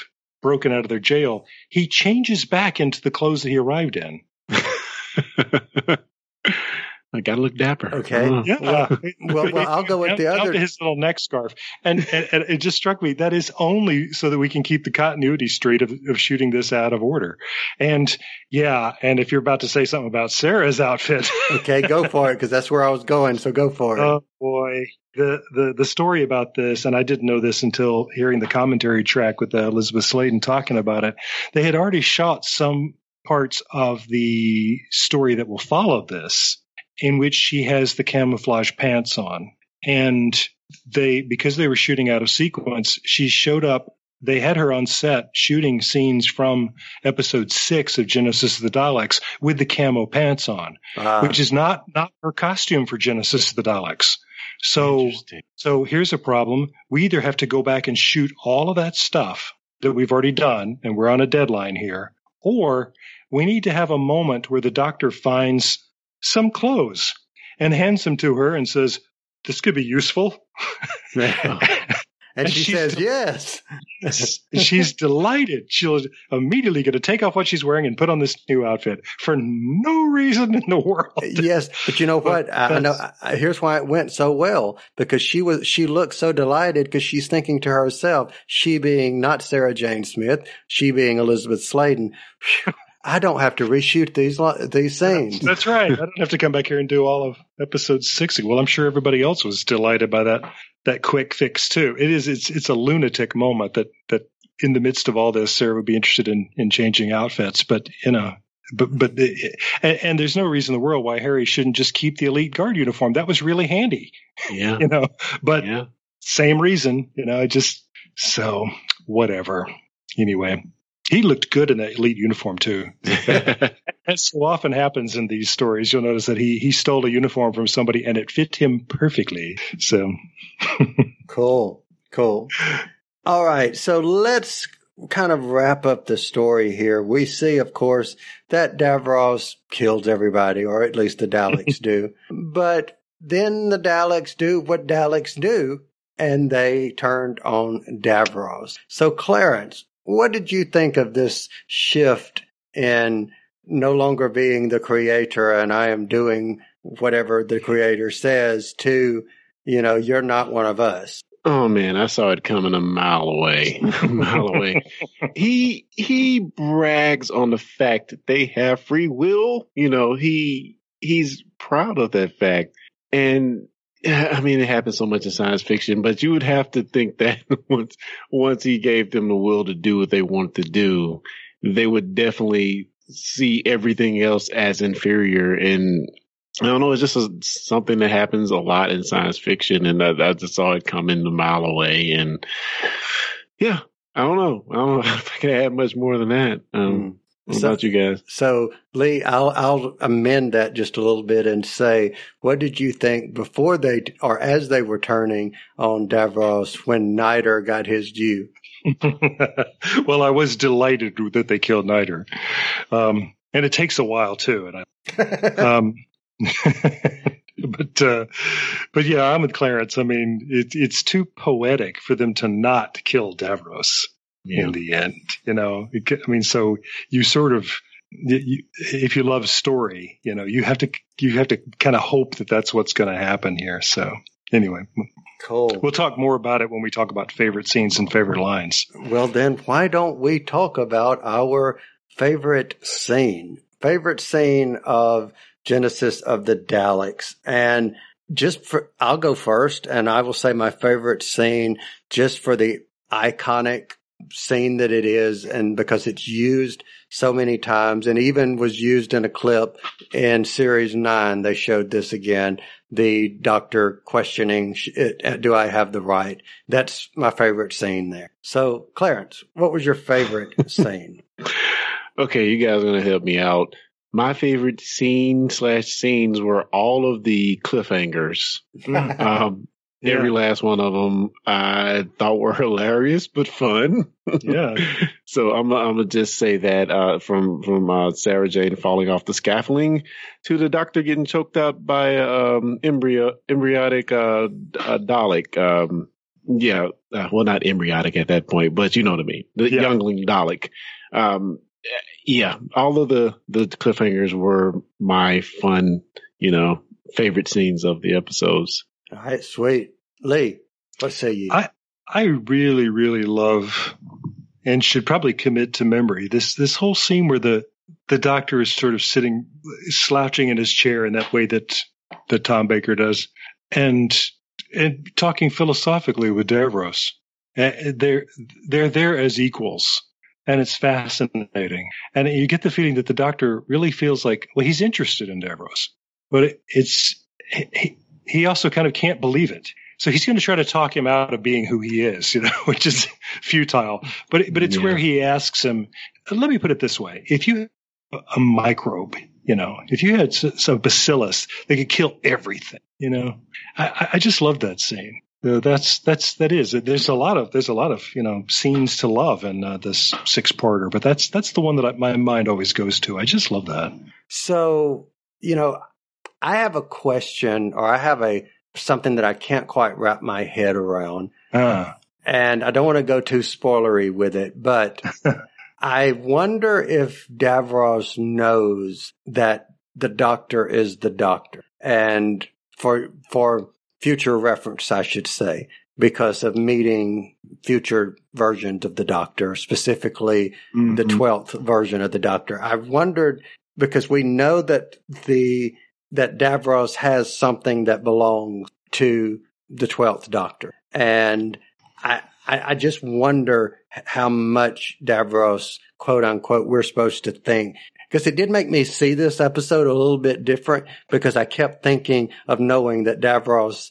broken out of their jail, he changes back into the clothes that he arrived in. I gotta look dapper. Okay. Oh. Yeah. Well, well, well, I'll go with the other. His little neck scarf, and, and, and it just struck me that is only so that we can keep the continuity straight of, of shooting this out of order. And yeah, and if you're about to say something about Sarah's outfit, okay, go for it, because that's where I was going. So go for it. Oh boy, the the the story about this, and I didn't know this until hearing the commentary track with uh, Elizabeth Sladen talking about it. They had already shot some parts of the story that will follow this, in which she has the camouflage pants on. And they, because they were shooting out of sequence, she showed up. They had her on set shooting scenes from episode six of Genesis of the Daleks with the camo pants on, wow. which is not, not her costume for Genesis of the Daleks. So, so here's a problem. We either have to go back and shoot all of that stuff that we've already done, and we're on a deadline here, or we need to have a moment where the Doctor finds some clothes and hands them to her and says, this could be useful. and, and she says, yes. yes. She's delighted. She'll immediately get to take off what she's wearing and put on this new outfit for no reason in the world. Yes. But you know what? I, I know. I, here's why it went so well, because she was, she looked so delighted, because she's thinking to herself, she being not Sarah Jane Smith, she being Elizabeth Sladen. I don't have to reshoot these these scenes. That's right. I don't have to come back here and do all of episode sixty. Well, I'm sure everybody else was delighted by that that quick fix too. It is it's it's a lunatic moment that that in the midst of all this, Sarah would be interested in in changing outfits. But you know, but but it, and, and there's no reason in the world why Harry shouldn't just keep the elite guard uniform. That was really handy. Yeah. You know, but yeah. same reason. You know, just so whatever. Anyway. He looked good in that elite uniform, too. That so often happens in these stories. You'll notice that he he stole a uniform from somebody, and it fit him perfectly. So Cool. Cool. All right. So let's kind of wrap up the story here. We see, of course, that Davros kills everybody, or at least the Daleks do. But then the Daleks do what Daleks do, and they turned on Davros. So Clarence, what did you think of this shift in no longer being the creator and I am doing whatever the creator says to, you know, you're not one of us? Oh, man, I saw it coming a mile away, a mile away. He he brags on the fact that they have free will. You know, he he's proud of that fact. And I mean, it happens so much in science fiction, but you would have to think that once once he gave them the will to do what they wanted to do, they would definitely see everything else as inferior. And I don't know, it's just a, something that happens a lot in science fiction, and I, I just saw it coming a mile away. And yeah, I don't know. I don't know if I can add much more than that. Um, What about you guys? So, Lee, I'll, I'll amend that just a little bit and say, what did you think before they, or as they were turning on Davros when Nyder got his due? Well, I was delighted that they killed Nyder. Um, and it takes a while, too. And I, um, but, uh, but yeah, I'm with Clarence. I mean, it, it's too poetic for them to not kill Davros. Yeah. In the end, you know, I mean, so you sort of, you, if you love story, you know, you have to, you have to kind of hope that that's what's going to happen here. So anyway, cool. We'll talk more about it when we talk about favorite scenes and favorite lines. Well, then why don't we talk about our favorite scene, favorite scene of Genesis of the Daleks? And just for, I'll go first, and I will say my favorite scene just for the iconic scene that it is, and because it's used so many times, and even was used in a clip in series nine. They showed this again, the Doctor questioning, do I have the right? That's my favorite scene there. So Clarence, what was your favorite scene? Okay, you guys are going to help me out. My favorite scene slash scenes were all of the cliffhangers. um Yeah. Every last one of them I thought were hilarious, but fun. Yeah. So I'm I'm gonna just say that uh, from from uh, Sarah Jane falling off the scaffolding to the Doctor getting choked out by um embryo embryotic uh, uh Dalek. Um, yeah, uh, well, not embryotic at that point, but you know what I mean. The yeah. youngling Dalek. Um, yeah, all of the, the cliffhangers were my fun, you know, favorite scenes of the episodes. All right, sweet. Lee, what say you? I, I really, really love and should probably commit to memory this this whole scene where the, the doctor is sort of sitting, slouching in his chair in that way that, that Tom Baker does, and and talking philosophically with Davros. Uh, they're, they're there as equals, and it's fascinating. And you get the feeling that the doctor really feels like, well, he's interested in Davros, but it, it's he, he also kind of can't believe it. So he's going to try to talk him out of being who he is, you know, which is futile. But but it's yeah. where he asks him, let me put it this way. If you have a microbe, you know, if you had some bacillus, they could kill everything, you know. I, I just love that scene. That's that's that is. There's a lot of there's a lot of, you know, scenes to love in uh, this six-parter, but that's that's the one that I, my mind always goes to. I just love that. So, you know, I have a question, or I have a something that I can't quite wrap my head around. Ah. And I don't want to go too spoilery with it, but I wonder if Davros knows that the doctor is the doctor. And for for future reference, I should say, because of meeting future versions of the doctor, specifically mm-hmm. the twelfth version of the doctor. I wondered, because we know that the... that Davros has something that belongs to the twelfth Doctor. And I, I, I just wonder how much Davros, quote unquote, we're supposed to think. Because it did make me see this episode a little bit different, because I kept thinking of knowing that Davros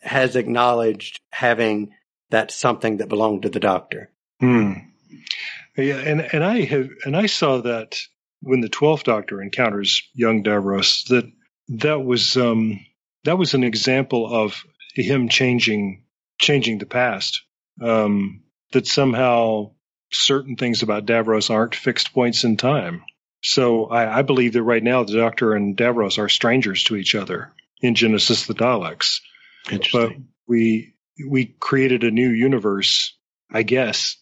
has acknowledged having that something that belonged to the Doctor. Hmm. Yeah, and, and I have, and I saw that when the twelfth Doctor encounters young Davros, that that was um, that was an example of him changing changing the past. Um, that somehow certain things about Davros aren't fixed points in time. So I, I believe that right now the Doctor and Davros are strangers to each other in Genesis of the Daleks. But we we created a new universe, I guess.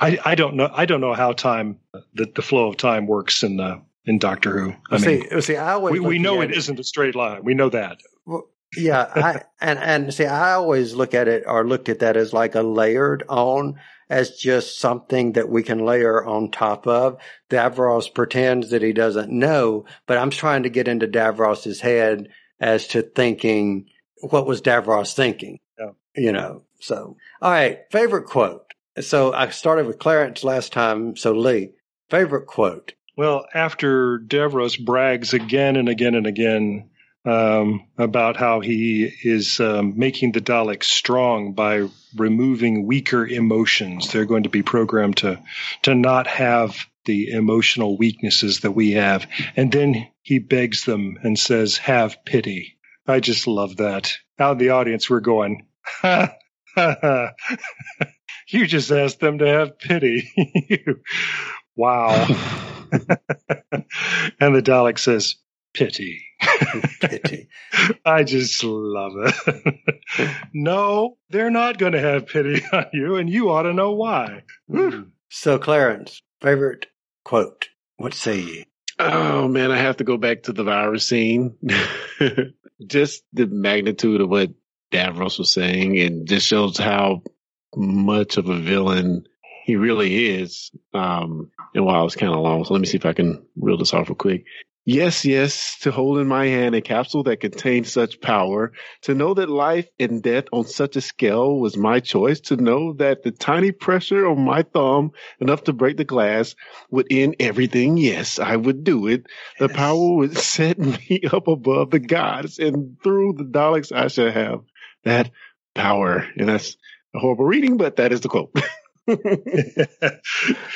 I, I don't know. I don't know how time, the, the flow of time works in uh, in Doctor Who. I see, mean, see, I always we, we know it, it isn't a straight line. We know that. Well, yeah, I, and and see, I always look at it or looked at that as like a layered on, as just something that we can layer on top of. Davros pretends that he doesn't know, but I'm trying to get into Davros's head as to thinking what was Davros thinking. Yeah. You know. So, all right, favorite quote. So I started with Clarence last time. So Lee, favorite quote. Well, after Davros brags again and again and again um, about how he is um, making the Daleks strong by removing weaker emotions, they're going to be programmed to to not have the emotional weaknesses that we have. And then he begs them and says, "Have pity." I just love that. Out in the audience, we're going, ha, ha, ha. You just asked them to have pity. Wow. And the Dalek says, pity. Pity. I just love it. No, they're not going to have pity on you, and you ought to know why. So, Clarence, favorite quote, what say you? Oh, man, I have to go back to the virus scene. Just the magnitude of what Davros was saying, and just shows how much of a villain he really is. Um, and while it's kind of long, so let me see if I can reel this off real quick. Yes, yes, to hold in my hand a capsule that contained such power, to know that life and death on such a scale was my choice, to know that the tiny pressure on my thumb, enough to break the glass, would end everything. Yes, I would do it. The yes. power would set me up above the gods, and through the Daleks I shall have that power. And that's horrible reading, but that is the quote.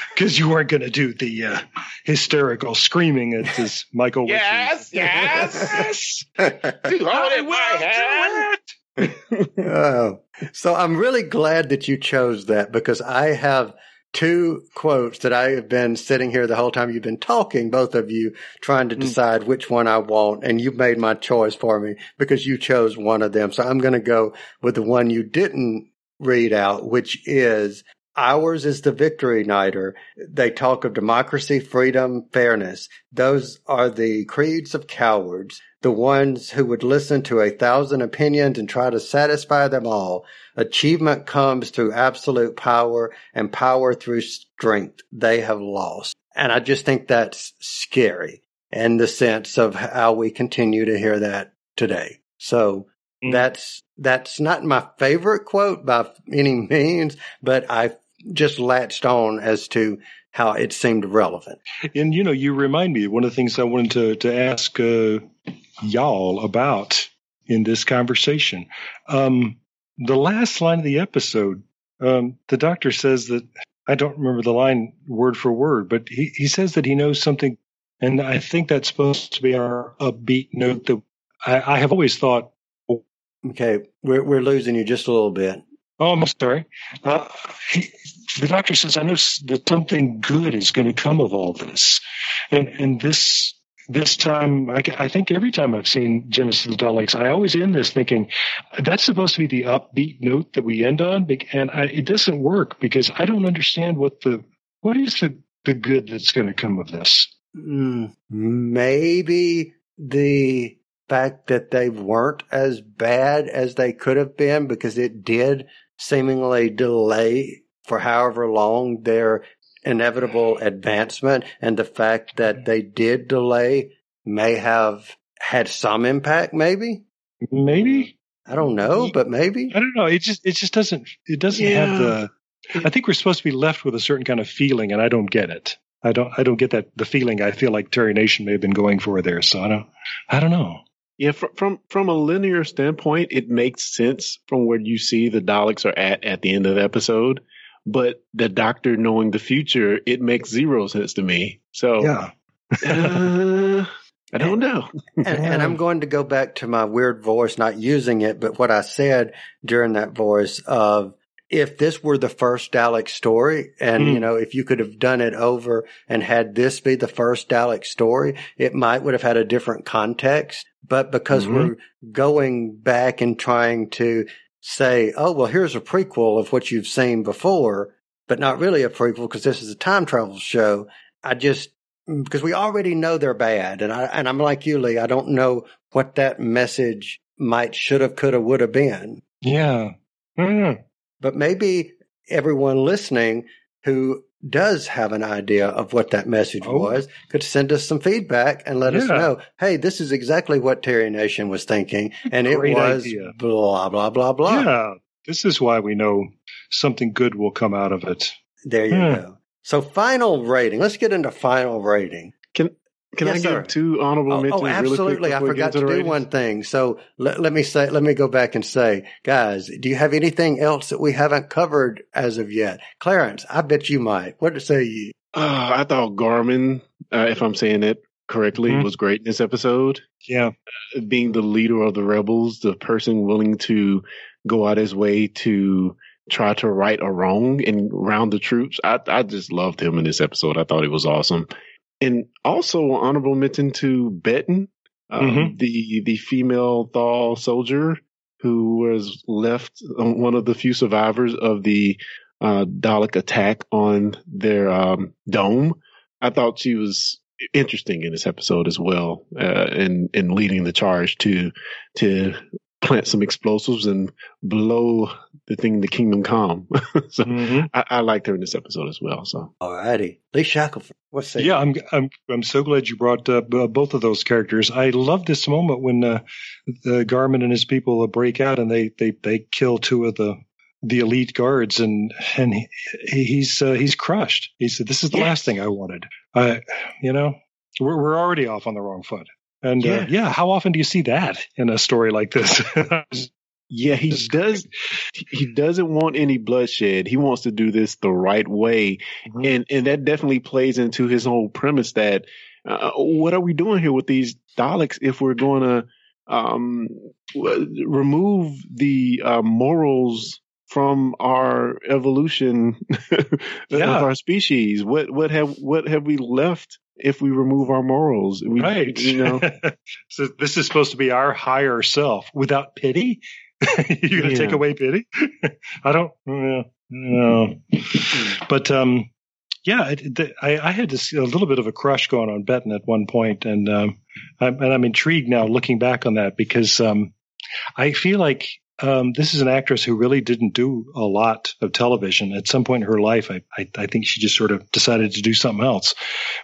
Because you weren't going to do the uh, hysterical screaming at this Michael. Yes, yes. Dude, I will do it. Oh, so I'm really glad that you chose that, because I have two quotes that I have been sitting here the whole time you've been talking, both of you, trying to decide which one I want. And you made my choice for me because you chose one of them. So I'm going to go with the one you didn't read out, which is, ours is the victory, Nyder. They talk of democracy, freedom, fairness. Those are the creeds of cowards, the ones who would listen to a thousand opinions and try to satisfy them all. Achievement comes through absolute power, and power through strength. They have lost. And I just think that's scary in the sense of how we continue to hear that today. So mm. that's that's not my favorite quote by any means, but I just latched on as to how it seemed relevant. And, you know, you remind me, one of the things I wanted to, to ask uh, y'all about in this conversation, um, the last line of the episode, um, the doctor says that, I don't remember the line word for word, but he, he says that he knows something. And I think that's supposed to be our upbeat note that I, I have always thought. Okay, we're, we're losing you just a little bit. Oh, I'm sorry. Uh, he, the doctor says, I know that something good is going to come of all this. And and this this time, I, I think every time I've seen Genesis of the Daleks, I always end this thinking, that's supposed to be the upbeat note that we end on. And I, it doesn't work because I don't understand what the what is the, the good that's going to come of this. Mm, maybe the fact that they weren't as bad as they could have been, because it did seemingly delay for however long their inevitable advancement, and the fact that they did delay may have had some impact. Maybe, maybe I don't know, but maybe I don't know. It just it just doesn't it doesn't yeah. have the. I think we're supposed to be left with a certain kind of feeling, and I don't get it. I don't I don't get that the feeling I feel like Terry Nation may have been going for there. So I don't I don't know. Yeah, from, from from a linear standpoint, it makes sense from where you see the Daleks are at at the end of the episode. But the doctor knowing the future, it makes zero sense to me. So yeah. uh, I don't know. and, and I'm going to go back to my weird voice, not using it, but what I said during that voice of, if this were the first Dalek story, and, mm. you know, if you could have done it over and had this be the first Dalek story, it might would have had a different context. But because mm-hmm. we're going back and trying to say, oh, well, here's a prequel of what you've seen before, but not really a prequel because this is a time travel show. I just, because we already know they're bad. And, I, and I'm like you, Lee, I don't know what that message might, should have, could have, would have been. Yeah. Mm-hmm. But maybe everyone listening who does have an idea of what that message oh. was could send us some feedback and let yeah. us know, hey, this is exactly what Terry Nation was thinking, and Great it was idea. Blah, blah, blah, blah. Yeah, this is why we know something good will come out of it. There you yeah. go. So final rating. Let's get into final rating. Can Can yes, I sir. give two honorable oh, mentions? Oh, absolutely. Really I forgot to do ratings? one thing. So let, let me say, let me go back and say, guys, do you have anything else that we haven't covered as of yet? Clarence, I bet you might. What did say you? Uh, I thought Garmin, uh, if I'm saying it correctly, mm-hmm. was great in this episode. Yeah. Uh, being the leader of the rebels, the person willing to go out his way to try to right or wrong and round the troops. I, I just loved him in this episode. I thought he was awesome. And also honorable mention to Betton, um, mm-hmm. the the female Thal soldier who was left one of the few survivors of the uh, Dalek attack on their um, dome. I thought she was interesting in this episode as well, uh, in in leading the charge to to plant some explosives and blow the thing, the Kingdom Come. so mm-hmm. I, I liked her in this episode as well. So all righty, Lee Shackelford. What's that? Yeah, I'm I'm I'm so glad you brought up uh, both of those characters. I love this moment when uh, the Garmin and his people break out and they they they kill two of the the elite guards, and and he, he's uh, he's crushed. He said, "This is the yes. last thing I wanted." I, you know, we're we're already off on the wrong foot. And yeah, uh, yeah how often do you see that in a story like this? Yeah, he does. He doesn't want any bloodshed. He wants to do this the right way, mm-hmm. and and that definitely plays into his whole premise that uh, what are we doing here with these Daleks if we're going to um, remove the uh, morals from our evolution yeah. of our species? What what have what have we left if we remove our morals? We, right. You know, so this is supposed to be our higher self without pity. You're gonna yeah. take away pity? I don't. Yeah, no, but um, yeah, it, the, I, I had this, a little bit of a crush going on Betton at one point, and um, I'm, and I'm intrigued now looking back on that because um, I feel like um, this is an actress who really didn't do a lot of television. At some point in her life, I I, I think she just sort of decided to do something else.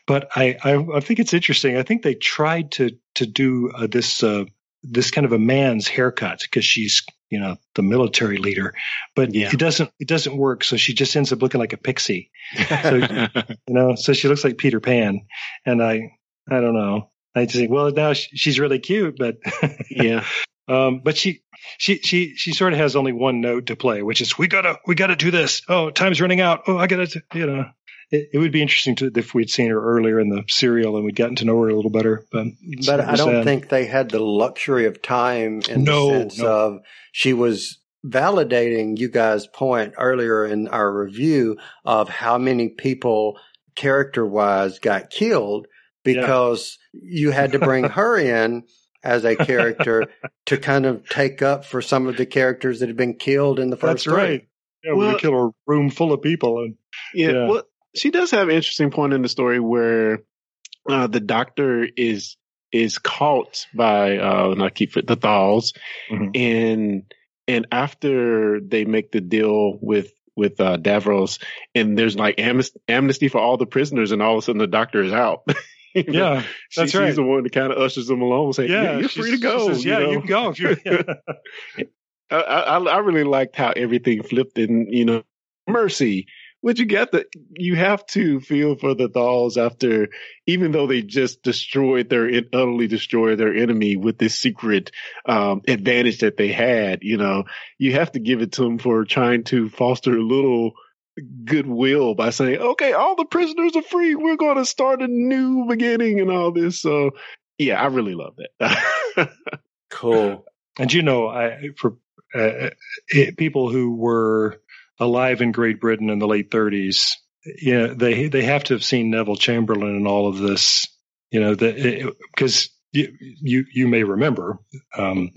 But I I, I think it's interesting. I think they tried to to do uh, this. Uh, this kind of a man's haircut because she's, you know, the military leader, but yeah. it doesn't, it doesn't work. So she just ends up looking like a pixie, so, you know, so she looks like Peter Pan. And I, I don't know. I just think, well, now she's really cute, but yeah. Um, but she, she, she, she sort of has only one note to play, which is we gotta, we gotta do this. Oh, time's running out. Oh, I gotta, you know, it, it would be interesting to, if we'd seen her earlier in the serial and we'd gotten to know her a little better. But, but I don't sad. think they had the luxury of time in no, the sense no. of she was validating you guys' point earlier in our review of how many people character wise got killed because yeah. you had to bring her in as a character to kind of take up for some of the characters that had been killed in the first. That's right. Yeah, well, we kill a room full of people, and yeah, yeah. Well, she does have an interesting point in the story where uh, the doctor is is caught by uh, and I keep it the Thals, mm-hmm. and and after they make the deal with with uh, Davros, and there's like amnesty, amnesty for all the prisoners, and all of a sudden the doctor is out. You know, yeah, that's she, right. She's the one that kind of ushers them along and say, yeah, yeah, you're free to go. Says, yeah, you, know? you can go. If you're, yeah. I, I, I really liked how everything flipped and, you know, mercy. Would you get that? You have to feel for the Thals after, even though they just destroyed their, utterly destroyed their enemy with this secret um, advantage that they had. You know, you have to give it to them for trying to foster a little goodwill by saying, okay, all the prisoners are free. We're going to start a new beginning and all this. So, yeah, I really love that. Cool. And, you know, I for uh, it, people who were alive in Great Britain in the late thirties, you know, they, they have to have seen Neville Chamberlain and all of this, you know, because you, you you may remember, um,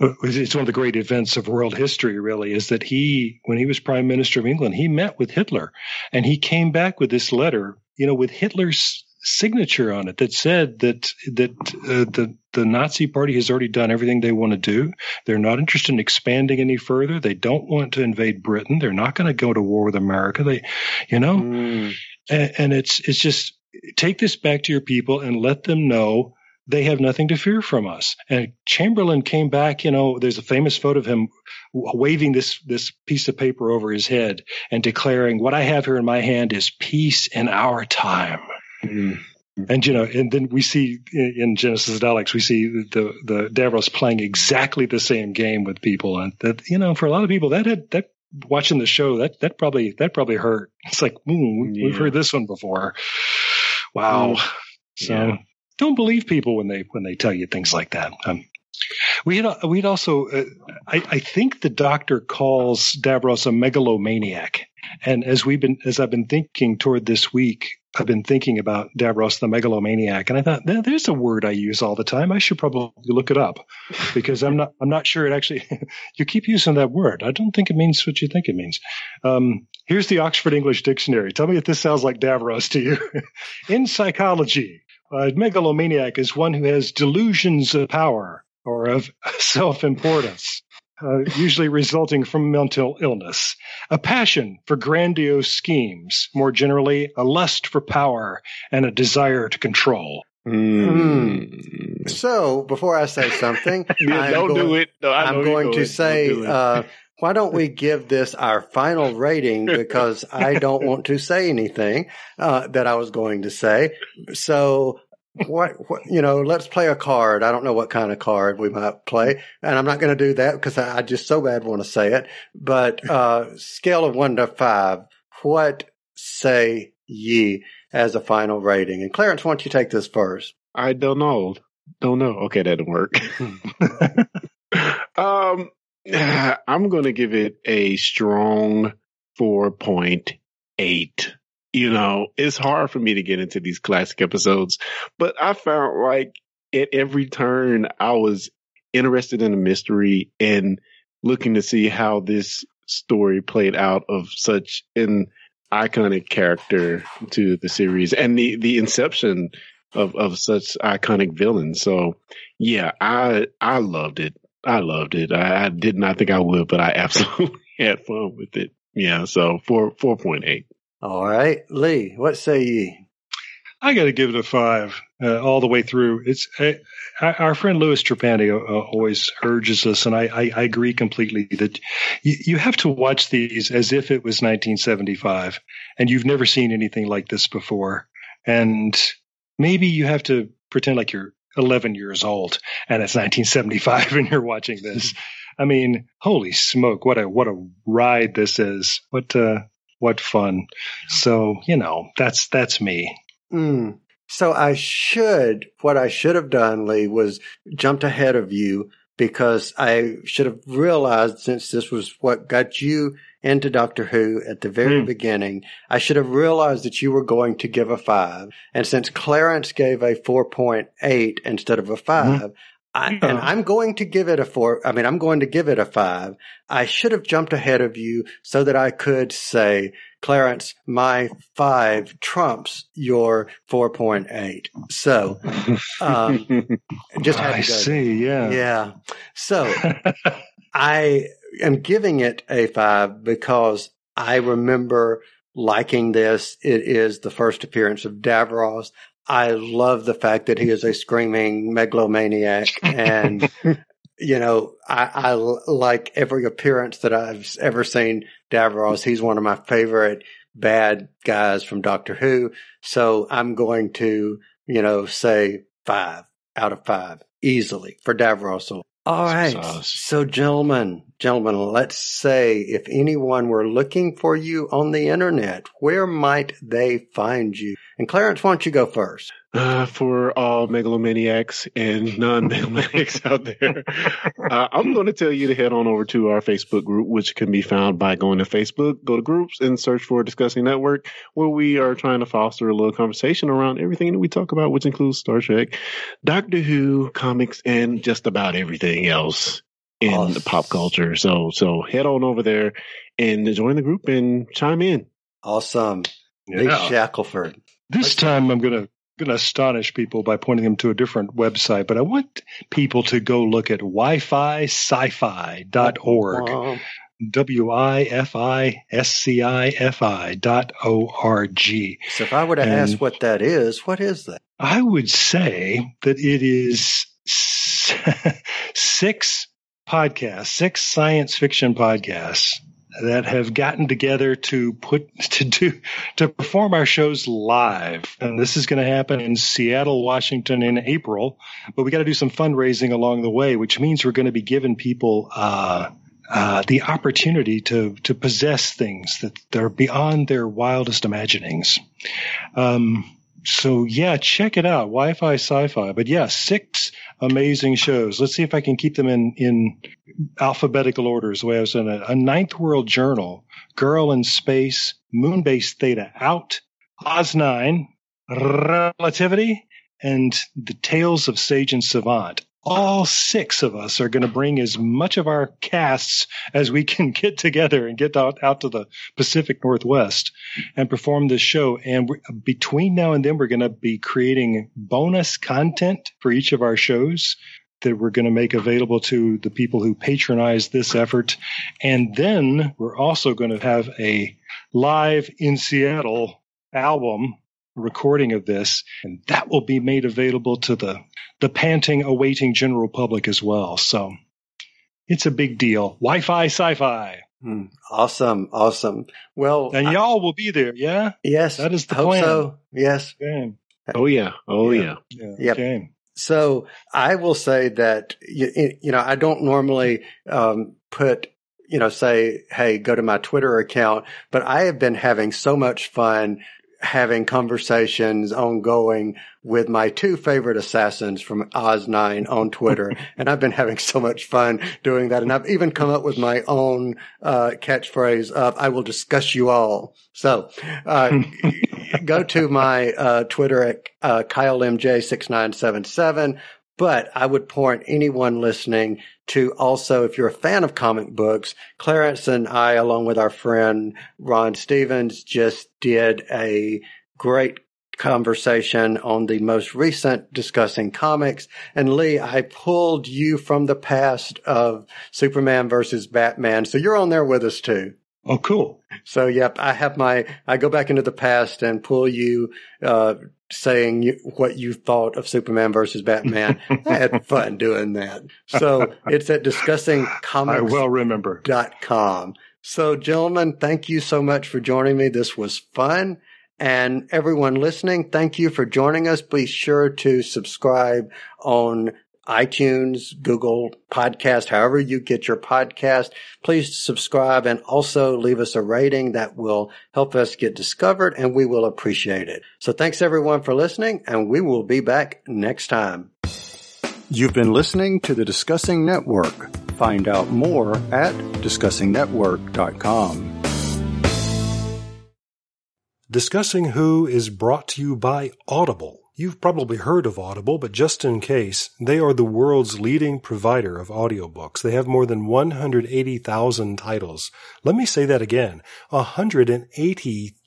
it's one of the great events of world history, really, is that he, when he was Prime Minister of England, he met with Hitler, and he came back with this letter, you know, with Hitler's signature on it that said that that uh, the the Nazi Party has already done everything they want to do. They're not interested in expanding any further. They don't want to invade Britain. They're not going to go to war with America. They, you know, mm. and, and it's it's just take this back to your people and let them know they have nothing to fear from us. And Chamberlain came back, you know, there's a famous photo of him waving this, this piece of paper over his head and declaring, what I have here in my hand is peace in our time. Mm-hmm. And, you know, and then we see in Genesis of the Daleks, we see the, the Davros playing exactly the same game with people. And that, you know, for a lot of people that had that watching the show, that, that probably, that probably hurt. It's like, mm, yeah. we've heard this one before. Wow. Mm. So. Yeah. Don't believe people when they when they tell you things like that. Um, we had we'd also uh, I, I think the doctor calls Davros a megalomaniac, and as we've been as I've been thinking toward this week, I've been thinking about Davros the megalomaniac, and I thought there's a word I use all the time. I should probably look it up because I'm not I'm not sure it actually. You keep using that word. I don't think it means what you think it means. Um, here's the Oxford English Dictionary. Tell me if this sounds like Davros to you. In psychology. Uh, megalomaniac is one who has delusions of power or of self-importance, uh, usually resulting from mental illness, a passion for grandiose schemes, more generally a lust for power and a desire to control. Mm. Mm. So before I say something, yeah, don't going, do it. No, I'm going to it. say, don't do uh, why don't we give this our final rating? Because I don't want to say anything uh, that I was going to say. So, what, what, you know, let's play a card. I don't know what kind of card we might play. And I'm not going to do that because I, I just so bad want to say it. But uh, scale of one to five, what say ye as a final rating? And Clarence, why don't you take this first? I don't know. Don't know. Okay, that didn't work. um. I'm going to give it a strong four point eight. You know, it's hard for me to get into these classic episodes, but I found like at every turn, I was interested in the mystery and looking to see how this story played out of such an iconic character to the series and the, the inception of, of such iconic villains. So yeah, I, I loved it. I loved it. I, I did not think I would, but I absolutely had fun with it. Yeah. So four, four point eight. All right, Lee, what say ye? I got to give it a five uh, all the way through. It's uh, our friend Louis Trapani uh, always urges us, and I, I, I agree completely, that you, you have to watch these as if it was nineteen seventy-five and you've never seen anything like this before. And maybe you have to pretend like you're eleven years old and it's nineteen seventy-five and you're watching this. I mean, holy smoke, what a what a ride this is. What uh What fun. So, you know, that's that's me. Mm. So I should, what I should have done, Lee, was jumped ahead of you, because I should have realized, since this was what got you into Doctor Who at the very mm. beginning, I should have realized that you were going to give a five. And since Clarence gave a four point eight instead of a five, mm. I, and I'm going to give it a four. I mean, I'm going to give it a five. I should have jumped ahead of you so that I could say, Clarence, my five trumps your four point eight. So, um, just had to go. I see. Yeah. Yeah. So I am giving it a five because I remember liking this. It is the first appearance of Davros. I love the fact that he is a screaming megalomaniac, and, you know, I, I like every appearance that I've ever seen Davros. He's one of my favorite bad guys from Doctor Who. So I'm going to, you know, say five out of five easily for Davros. All right. So gentlemen, gentlemen, let's say if anyone were looking for you on the internet, where might they find you? And Clarence, why don't you go first? Uh, for all megalomaniacs and non-megalomaniacs out there, uh, I'm going to tell you to head on over to our Facebook group, which can be found by going to Facebook, go to groups, and search for Discussing Network, where we are trying to foster a little conversation around everything that we talk about, which includes Star Trek, Doctor Who, comics, and just about everything else in awesome. the pop culture. So, so head on over there and join the group and chime in. Awesome. Yeah. Lee Shackelford. This okay. time I'm going to going to astonish people by pointing them to a different website, but I want people to go look at wi-fi sci-fi dot org. Wow. W I F I S C I F I dot O R G. So if I were to and ask what that is, what is that? I would say that it is six podcasts, six science fiction podcasts that have gotten together to put to do to perform our shows live, and this is going to happen in Seattle, Washington, in April. But we got to do some fundraising along the way, which means we're going to be giving people uh, uh, the opportunity to to possess things that are beyond their wildest imaginings. Um, so yeah, check it out, Wi-Fi Sci-Fi. But yeah, six amazing shows. Let's see if I can keep them in, in alphabetical order. Is the way I was in a, a Ninth World Journal, Girl in Space, Moonbase Theta Out, O S nine, Relativity, and the Tales of Sage and Savant. All six of us are going to bring as much of our casts as we can get together and get out, out to the Pacific Northwest and perform this show. And we're, between now and then, we're going to be creating bonus content for each of our shows that we're going to make available to the people who patronize this effort. And then we're also going to have a live in Seattle album recording of this, and that will be made available to the the panting, awaiting general public as well. So it's a big deal. Wi-Fi sci-fi. Mm, awesome. Awesome. Well, and y'all I, will be there. Yeah. Yes. That is the hope plan. So. Yes. Game. Oh yeah. Oh yeah. Yeah. yeah. Yep. So I will say that, you, you know, I don't normally um, put, you know, say, hey, go to my Twitter account, but I have been having so much fun having conversations ongoing with my two favorite assassins from O S nine on Twitter. And I've been having so much fun doing that. And I've even come up with my own uh catchphrase of, I will discuss you all. So uh go to my uh Twitter at uh, Kyle M J six nine seven seven. But I would point anyone listening to also, if you're a fan of comic books, Clarence and I, along with our friend Ron Stevens, just did a great conversation on the most recent Discussing Comics. And Lee, I pulled you from the past of Superman versus Batman. So you're on there with us too. Oh, cool. So, yep, I have my, I go back into the past and pull you, uh, saying you, what you thought of Superman versus Batman. I had fun doing that. So it's at discussing comics dot com. I will remember. So, gentlemen, thank you so much for joining me. This was fun. And everyone listening, thank you for joining us. Be sure to subscribe on iTunes, Google Podcast, however you get your podcast. Please subscribe and also leave us a rating. That will help us get discovered, and we will appreciate it. So thanks everyone for listening, and we will be back next time. You've been listening to the Discussing Network. Find out more at discussing network dot com. Discussing Who is brought to you by Audible. You've probably heard of Audible, but just in case, they are the world's leading provider of audiobooks. They have more than one hundred eighty thousand titles. Let me say that again. one hundred eighty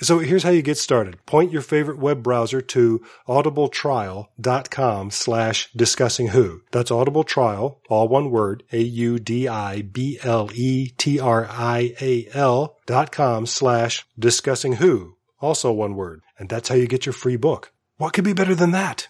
So here's how you get started. Point your favorite web browser to audible trial dot com slash discussing who. That's audibletrial, all one word, A-U-D-I-B-L-E-T-R-I-A-L dot com slash discussing who, also one word. And that's how you get your free book. What could be better than that?